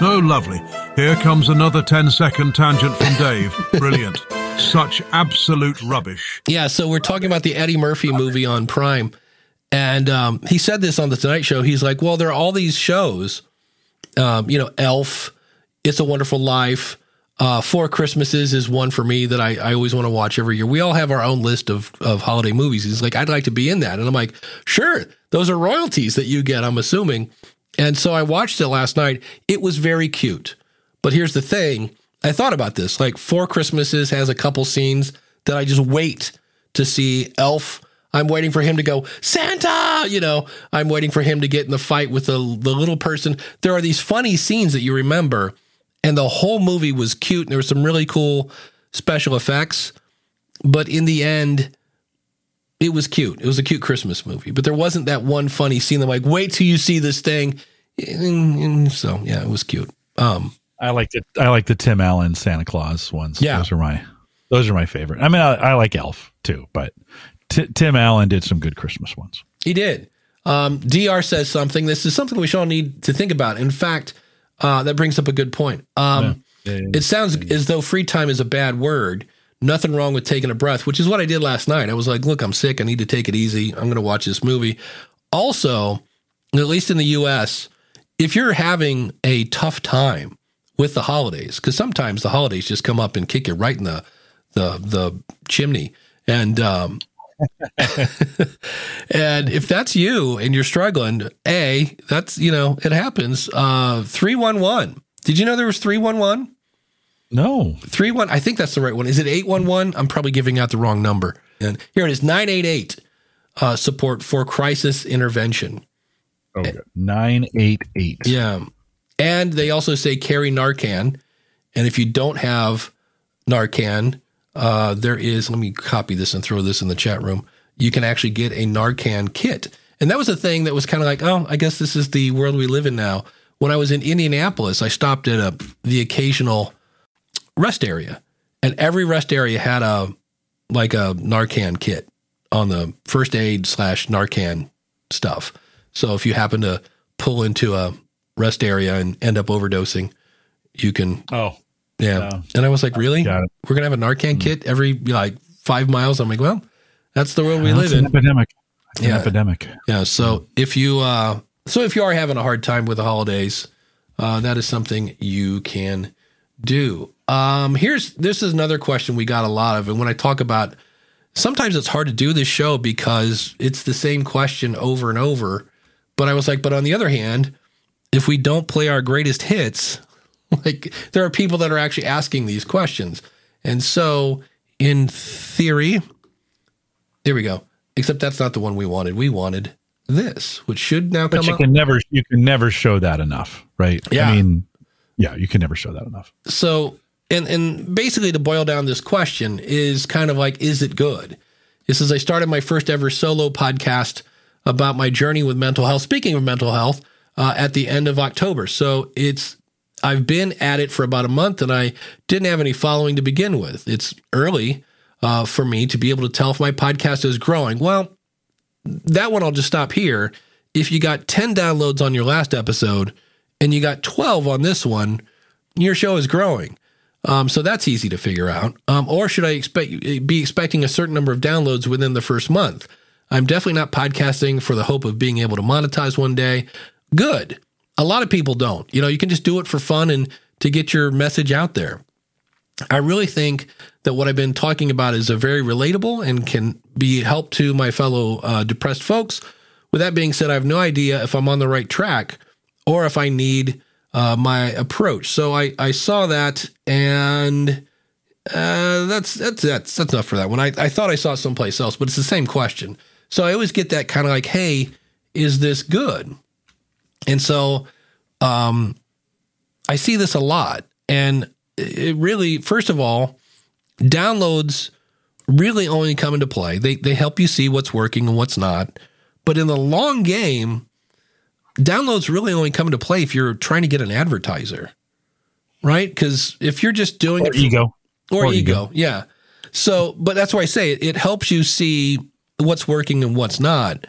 Oh, lovely! Here comes another ten-second tangent from Dave. Brilliant. Such absolute rubbish. Yeah, so we're talking about the Eddie Murphy movie on Prime, and um, he said this on the Tonight Show. He's like, well, there are all these shows, um, you know, Elf, It's a Wonderful Life, uh, Four Christmases is one for me that I, I always want to watch every year. We all have our own list of, of holiday movies. He's like, I'd like to be in that. And I'm like, sure, those are royalties that you get, I'm assuming. And so I watched it last night. It was very cute. But here's the thing. I thought about this, like Four Christmases has a couple scenes that I just wait to see. Elf, I'm waiting for him to go, Santa, you know, I'm waiting for him to get in the fight with the, the little person. There are these funny scenes that you remember, and the whole movie was cute, and there were some really cool special effects, but in the end, it was cute. It was a cute Christmas movie, but there wasn't that one funny scene that I'm like, wait till you see this thing. And so, yeah, it was cute. Um, I like the I like the Tim Allen Santa Claus ones. Yeah, those are my those are my favorite. I mean, I, I like Elf too, but T- Tim Allen did some good Christmas ones. He did. Um, D R says something. This is something we should all need to think about. In fact, uh, that brings up a good point. Um, yeah. Yeah, yeah, it sounds yeah, yeah. as though free time is a bad word. Nothing wrong with taking a breath, which is what I did last night. I was like, look, I'm sick. I need to take it easy. I'm going to watch this movie. Also, at least in the U S, if you're having a tough time with the holidays, because sometimes the holidays just come up and kick you right in the the, the chimney. And um, and if that's you and you're struggling, A, that's, you know, it happens. Uh, three one one. Did you know there was three one one? No. three one, I think that's the right one. Is it eight one one? I'm probably giving out the wrong number. And here it is, nine eight eight, uh, support for crisis intervention. Okay, nine eight eight. Yeah. And they also say carry Narcan. And if you don't have Narcan, uh, there is, let me copy this and throw this in the chat room. You can actually get a Narcan kit. And that was a thing that was kind of like, oh, I guess this is the world we live in now. When I was in Indianapolis, I stopped at a, the occasional rest area. And every rest area had a like a Narcan kit on the first aid slash Narcan stuff. So if you happen to pull into a rest area and end up overdosing, you can oh yeah no. And I was like, really, we're gonna have a Narcan mm-hmm. kit every like five miles? I'm like, well, that's the world we that's live an in epidemic that's yeah an epidemic yeah so if you uh so if you are having a hard time with the holidays, uh that is something you can do. um here's this is another question we got a lot of, and when I talk about sometimes it's hard to do this show because it's the same question over and over, but I was like, but on the other hand, if we don't play our greatest hits, like there are people that are actually asking these questions. And so in theory, there we go. Except that's not the one we wanted. We wanted this, which should now come up. But you can never, you can never show that enough, right? Yeah. I mean, yeah, you can never show that enough. So, and, and basically to boil down this question is kind of like, is it good? This is, I started my first ever solo podcast about my journey with mental health. Speaking of mental health, Uh, at the end of October. So it's, I've been at it for about a month and I didn't have any following to begin with. It's early uh, for me to be able to tell if my podcast is growing. Well, that one, I'll just stop here. If you got ten downloads on your last episode and you got twelve on this one, your show is growing. Um, so that's easy to figure out. Um, or should I expect be expecting a certain number of downloads within the first month? I'm definitely not podcasting for the hope of being able to monetize one day. Good. A lot of people don't. You know, you can just do it for fun and to get your message out there. I really think that what I've been talking about is a very relatable and can be help to my fellow uh, depressed folks. With that being said, I have no idea if I'm on the right track or if I need uh, my approach. So I, I saw that, and uh, that's that's that's that's enough for that one. I, I thought I saw it someplace else, but it's the same question. So I always get that kind of like, hey, is this good? And so um, I see this a lot. And it really, first of all, downloads really only come into play. They they help you see what's working and what's not. But in the long game, downloads really only come into play if you're trying to get an advertiser, right? Because if you're just doing or it for, ego or, or ego, ego, yeah. So, but that's why I say it, it helps you see what's working and what's not.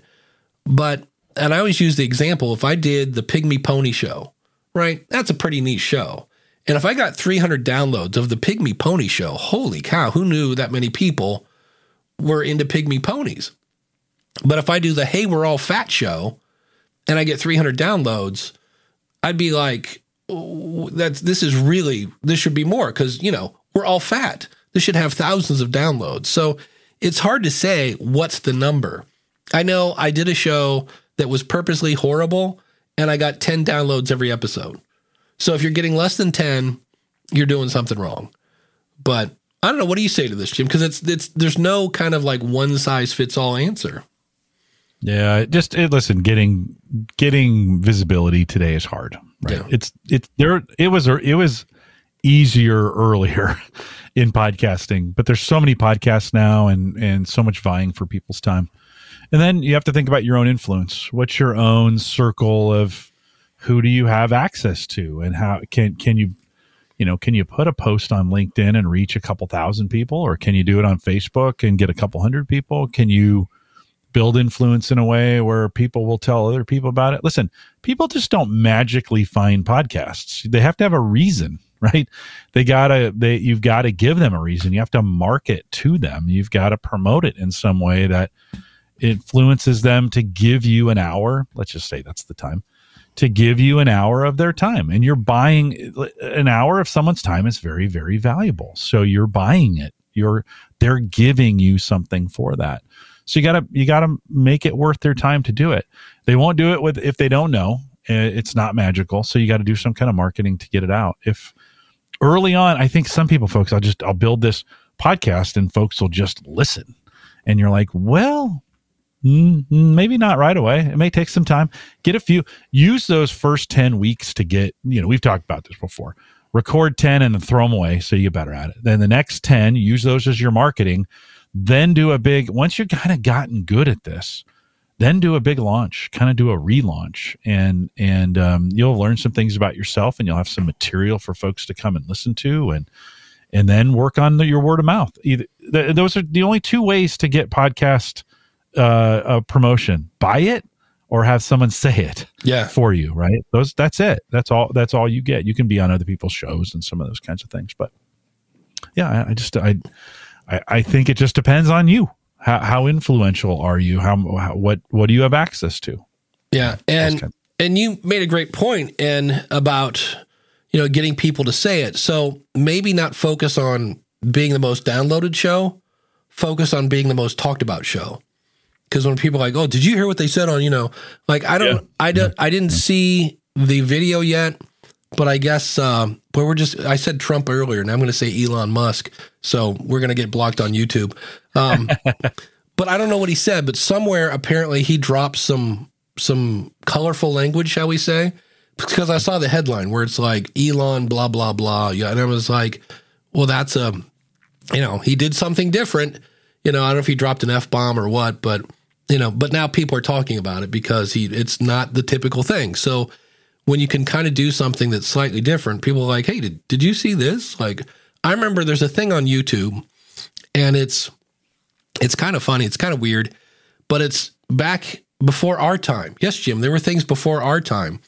But and I always use the example: if I did the Pygmy Pony Show, right? That's a pretty neat show. And if I got three hundred downloads of the Pygmy Pony Show, holy cow, who knew that many people were into pygmy ponies? But if I do the Hey, We're All Fat Show and I get three hundred downloads, I'd be like, oh, that's, this is really, this should be more because, you know, we're all fat. This should have thousands of downloads. So it's hard to say what's the number. I know I did a show that was purposely horrible and I got ten downloads every episode. So if you're getting less than ten, you're doing something wrong. But I don't know. What do you say to this, Jim? Because it's it's there's no kind of like one size fits all answer. Yeah, just it, listen. Getting getting visibility today is hard. Right? Yeah. It's it's there. It was it was easier earlier in podcasting, but there's so many podcasts now, and and so much vying for people's time. And then you have to think about your own influence. What's your own circle of who do you have access to, and how can, can you, you know, can you put a post on LinkedIn and reach a couple thousand people, or can you do it on Facebook and get a couple hundred people? Can you build influence in a way where people will tell other people about it? Listen, people just don't magically find podcasts. They have to have a reason, right? They gotta, they, you've got to give them a reason. You have to market to them. You've got to promote it in some way that influences them to give you an hour. Let's just say that's the time. To give you an hour of their time, and you're buying an hour of someone's time is very, very valuable. So you're buying it. You're they're giving you something for that. So you gotta you gotta make it worth their time to do it. They won't do it with if they don't know. It's not magical. So you got to do some kind of marketing to get it out. If early on, I think some people, folks, I'll just I'll build this podcast and folks will just listen, and you're like, well. Maybe not right away. It may take some time. Get a few. Use those first ten weeks to get, you know, we've talked about this before. Record ten and then throw them away so you get better at it. Then the next ten, use those as your marketing. Then do a big, once you've kind of gotten good at this, then do a big launch, kind of do a relaunch. And and um, you'll learn some things about yourself, and you'll have some material for folks to come and listen to, and and then work on the, your word of mouth. Either th- Those are the only two ways to get podcast uh a promotion: buy it or have someone say it yeah. for you, right? Those that's it. That's all that's all you get. You can be on other people's shows and some of those kinds of things. But yeah, I, I just I, I I think it just depends on you. How how influential are you? How, how what what do you have access to? Yeah. And kind of- and you made a great point in about, you know, getting people to say it. So maybe not focus on being the most downloaded show, focus on being the most talked about show. Because when people are like, oh, did you hear what they said on, you know, like, I don't, yeah. I don't, I didn't see the video yet, but I guess, um, but we're just, I said Trump earlier, and I'm going to say Elon Musk. So we're going to get blocked on YouTube. Um, but I don't know what he said, but somewhere apparently he dropped some, some colorful language, shall we say, because I saw the headline where it's like Elon, blah, blah, blah. Yeah. And I was like, well, that's a, you know, he did something different. You know, I don't know if he dropped an F-bomb or what, but You know, but now people are talking about it because he, it's not the typical thing. So when you can kind of do something that's slightly different, people are like, hey, did, did you see this? Like, I remember there's a thing on YouTube, and it's it's kind of funny. It's kind of weird, but it's back before our time. Yes, Jim, there were things before our time.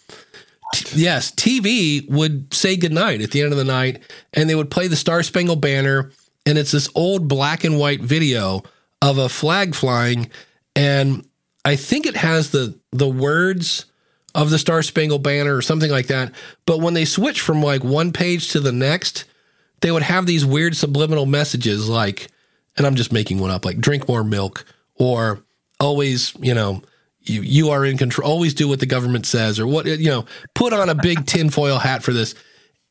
T- yes, T V would say goodnight at the end of the night, and they would play the Star Spangled Banner, and it's this old black and white video of a flag flying. And I think it has the the words of the Star Spangled Banner or something like that. But when they switch from like one page to the next, they would have these weird subliminal messages like, and I'm just making one up, like drink more milk or always, you know, you, you are in control, always do what the government says or what, you know, put on a big tinfoil hat for this.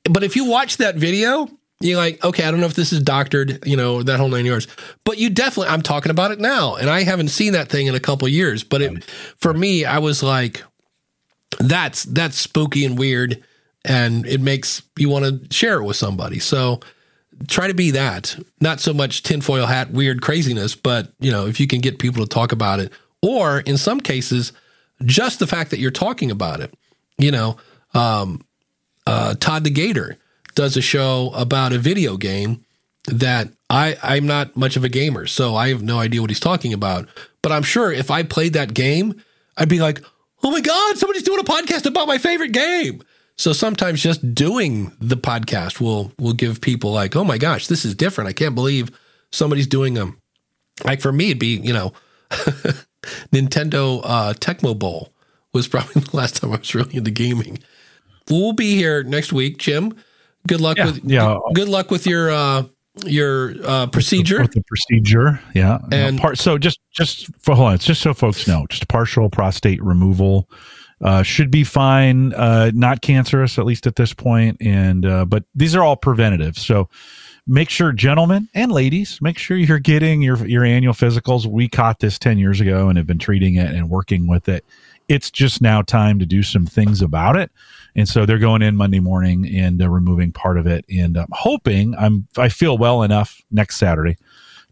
But if you watch that video, you're like, okay, I don't know if this is doctored, you know, that whole nine yards, but you definitely, I'm talking about it now. And I haven't seen that thing in a couple of years, but it, for me, I was like, that's, that's spooky and weird. And it makes you want to share it with somebody. So try to be that, not so much tinfoil hat, weird craziness, but you know, if you can get people to talk about it, or in some cases, just the fact that you're talking about it, you know, um, uh, Todd the Gator does a show about a video game that I, I'm not much of a gamer, so I have no idea what he's talking about. But I'm sure if I played that game, I'd be like, oh my God, somebody's doing a podcast about my favorite game. So sometimes just doing the podcast will will give people like, oh my gosh, this is different. I can't believe somebody's doing them. Like for me, it'd be, you know, Nintendo uh, Tecmo Bowl was probably the last time I was really into gaming. We'll be here next week, Jim. Good luck yeah, with yeah. Good luck with your uh, your uh, procedure. With the procedure, yeah. And no, part, so just just for hold on, it's just so folks know, just partial prostate removal uh, should be fine, uh, not cancerous at least at this point. And uh, but these are all preventative, so make sure, gentlemen and ladies, make sure you're getting your your annual physicals. We caught this ten years ago and have been treating it and working with it. It's just now time to do some things about it. And so they're going in Monday morning and uh, removing part of it. And I'm hoping I'm, I feel well enough next Saturday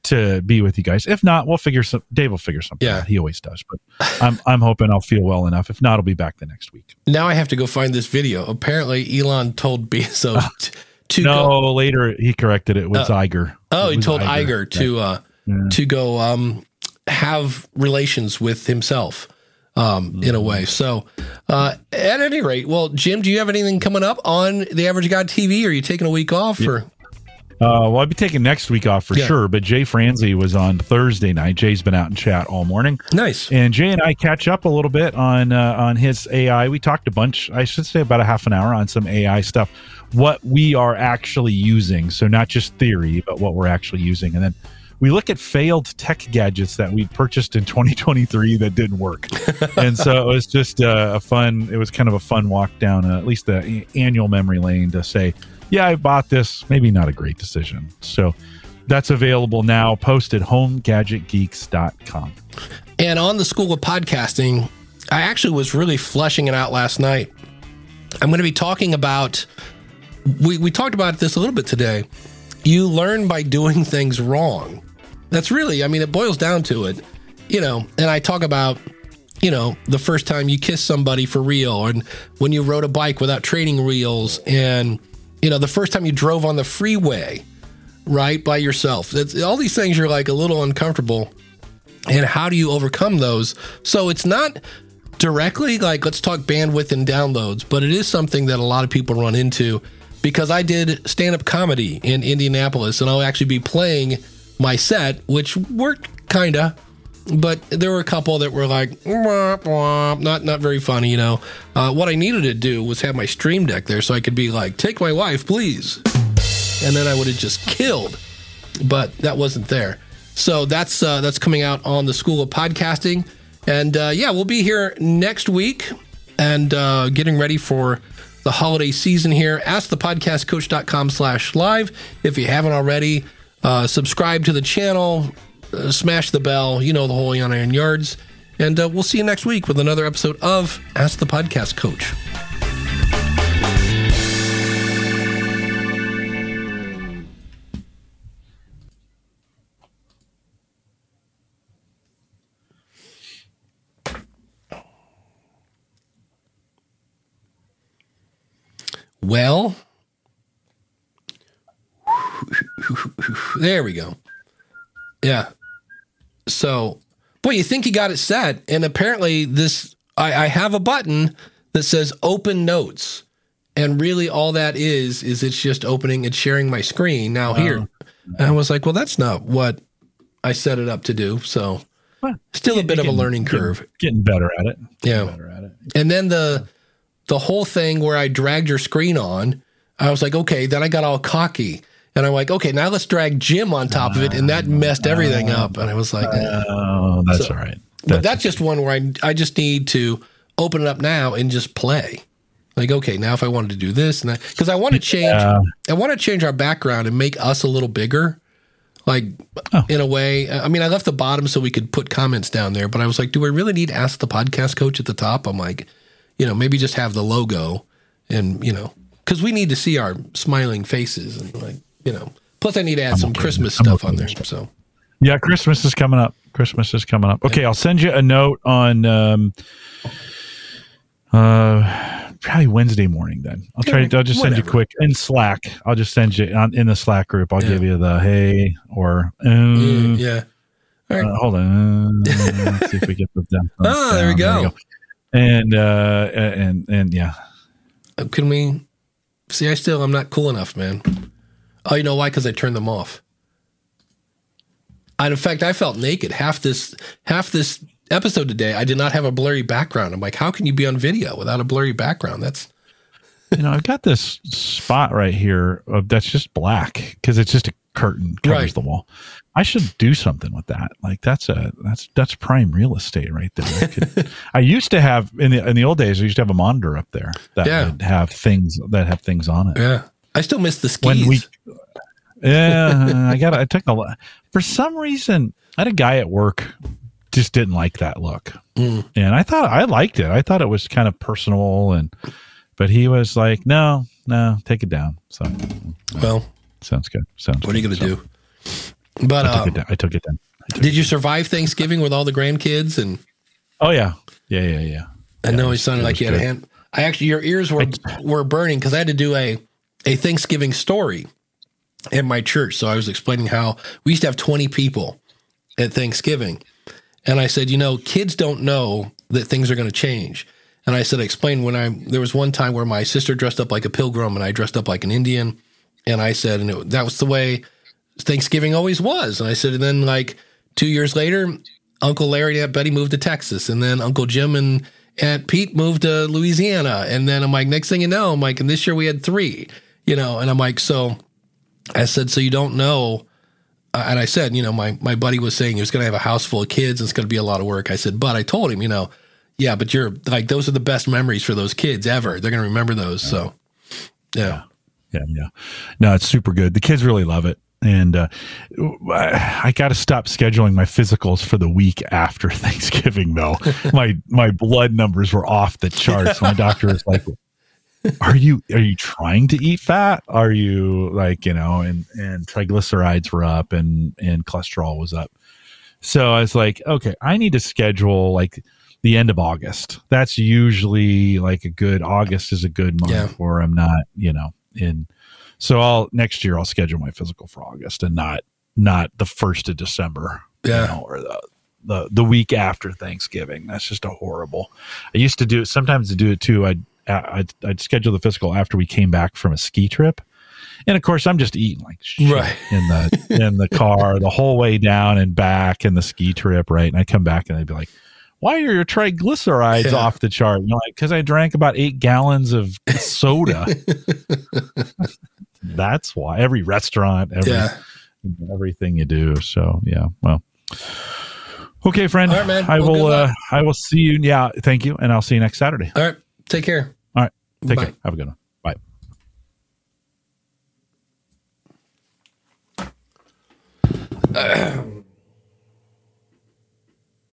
to be with you guys. If not, we'll figure some, Dave will figure something yeah. out. He always does, but I'm, I'm hoping I'll feel well enough. If not, I'll be back the next week. Now I have to go find this video. Apparently Elon told Bezos to no, go. Later he corrected it. It was uh, Iger. Oh, was he told Iger, Iger to, uh, yeah. to go um, have relations with himself. Um, in a way. So uh, at any rate, well, Jim, do you have anything coming up on The Average Guy T V? Are you taking a week off? Or? Uh, well, I'll be taking next week off for yeah. sure. But Jay Franzi was on Thursday night. Jay's been out in chat all morning. Nice. And Jay and I catch up a little bit on, uh, on his A I. We talked a bunch, I should say about a half an hour on some A I stuff, what we are actually using. So not just theory, but what we're actually using. And then we look at failed tech gadgets that we purchased in twenty twenty-three that didn't work. And so it was just uh, a fun, it was kind of a fun walk down uh, at least the a- annual memory lane to say, yeah, I bought this, maybe not a great decision. So that's available now, posted home gadget geeks dot com. And on the School of Podcasting, I actually was really fleshing it out last night. I'm going to be talking about, we, we talked about this a little bit today. You learn by doing things wrong. That's really, I mean, it boils down to it, you know, and I talk about, you know, the first time you kiss somebody for real, and when you rode a bike without training wheels, and, you know, the first time you drove on the freeway, right, by yourself. It's, all these things you're like a little uncomfortable, and how do you overcome those? So it's not directly like, let's talk bandwidth and downloads, but it is something that a lot of people run into. Because I did stand-up comedy in Indianapolis, and I'll actually be playing my set, which worked kind of, but there were a couple that were like, womp, womp, not not very funny, you know. Uh, what I needed to do was have my Stream Deck there so I could be like, take my wife, please. And then I would have just killed, but that wasn't there. So that's, uh, that's coming out on the School of Podcasting. And, uh, yeah, we'll be here next week and uh, getting ready for the holiday season here. Ask the podcast coach dot com slash live. If you haven't already, uh, subscribe to the channel, uh, smash the bell, you know, the whole yarn and yards. And uh, we'll see you next week with another episode of Ask the Podcast Coach. Well, there we go. Yeah. So, boy, you think you got it set, and apparently this, I, I have a button that says open notes, and really all that is, is it's just opening and sharing my screen now here. Oh. And I was like, well, that's not what I set it up to do, so well, still getting, a bit getting, of a learning curve. Getting, getting better at it. Getting yeah. Better at it. And then the... The whole thing where I dragged your screen on, I was like, okay, then I got all cocky And I'm like, okay, now let's drag Jim on top of it. And that messed everything up. And I was like, eh. Oh, that's so, all right. That's but that's just one where I, I just need to open it up now and just play. Like, okay, now if I wanted to do this and that, because I want to change, yeah. I want to change our background and make us a little bigger. Like oh. in a way, I mean, I left the bottom so we could put comments down there, but I was like, do I really need Ask the Podcast Coach at the top? I'm like, you know, maybe just have the logo and, you know, because we need to see our smiling faces and like, you know, plus I need to add I'm some okay. Christmas I'm stuff okay. on there. So yeah, Christmas is coming up. Christmas is coming up. Okay. I'll send you a note on, um, uh, probably Wednesday morning then. I'll try I'll just Whatever. send you quick in Slack. I'll just send you on in the Slack group. I'll yeah. give you the, hey, or, um, yeah, yeah. All right. Uh, hold on. Let's see if we get the down. Oh, there we go. There we go. And, uh, and, and yeah. Can we see? I still, I'm not cool enough, man. Oh, you know why? Because I turned them off. And in fact, I felt naked half this half this episode today. I did not have a blurry background. I'm like, how can you be on video without a blurry background? That's you know, I've got this spot right here of, that's just black because it's just a curtain covers right. the wall. I should do something with that. Like that's a that's that's prime real estate right there. I, could, I used to have in the in the old days. I used to have a monitor up there that yeah. would have things that have things on it. Yeah, I still miss the skis. When we, yeah, I got. I took a lot. For some reason, I had a guy at work just didn't like that look, mm. and I thought I liked it. I thought it was kind of personal, and but he was like, "No, no, take it down." So, well, sounds good. Sounds. What are you going to so, do? But I, um, took it down. I took it down. I took did it you down. survive Thanksgiving with all the grandkids? And oh yeah, yeah, yeah, yeah. I know yeah, it sounded it like you had good. a hand. I actually, your ears were I, were burning because I had to do a a Thanksgiving story. In my church. So I was explaining how we used to have twenty people at Thanksgiving. And I said, you know, kids don't know that things are going to change. And I said, I explained when I, there was one time where my sister dressed up like a pilgrim and I dressed up like an Indian. And I said, and it, that was the way Thanksgiving always was. And I said, and then like two years later, Uncle Larry and Aunt Betty moved to Texas. And then Uncle Jim and Aunt Pete moved to Louisiana. And then I'm like, next thing you know, I'm like, and this year we had three, you know, and I'm like, so I said, so you don't know, uh, and I said, you know, my, my buddy was saying he was going to have a house full of kids, and it's going to be a lot of work. I said, but I told him, you know, yeah, but you're, like, those are the best memories for those kids ever. They're going to remember those, so, yeah. Yeah, yeah, yeah. No, it's super good. The kids really love it, and uh, I, I got to stop scheduling my physicals for the week after Thanksgiving, though. my my blood numbers were off the charts. My doctor was like, Are you are you trying to eat fat? Are you like, you know, and, and triglycerides were up and, and cholesterol was up. So I was like, okay, I need to schedule like the end of August. That's usually like a good, August is a good month yeah. where I'm not, you know, in. So I'll next year I'll schedule my physical for August and not not the first of December. Yeah. You know, or the the the week after Thanksgiving. That's just a horrible. I used to do it sometimes to do it too. I'd I'd, I'd schedule the physical after we came back from a ski trip. And of course I'm just eating like shit right. in the, in the car, the whole way down and back in the ski trip. Right. And I come back and they'd be like, why are your triglycerides yeah. off the chart? And I'm like, cause I drank about eight gallons of soda. That's why every restaurant, every, yeah. everything you do. So yeah, well, okay, friend, right, man. I well, will, uh, I will see you. Yeah. Thank you. And I'll see you next Saturday. All right. Take care. All right. Take Bye. care. Have a good one. Bye. Uh.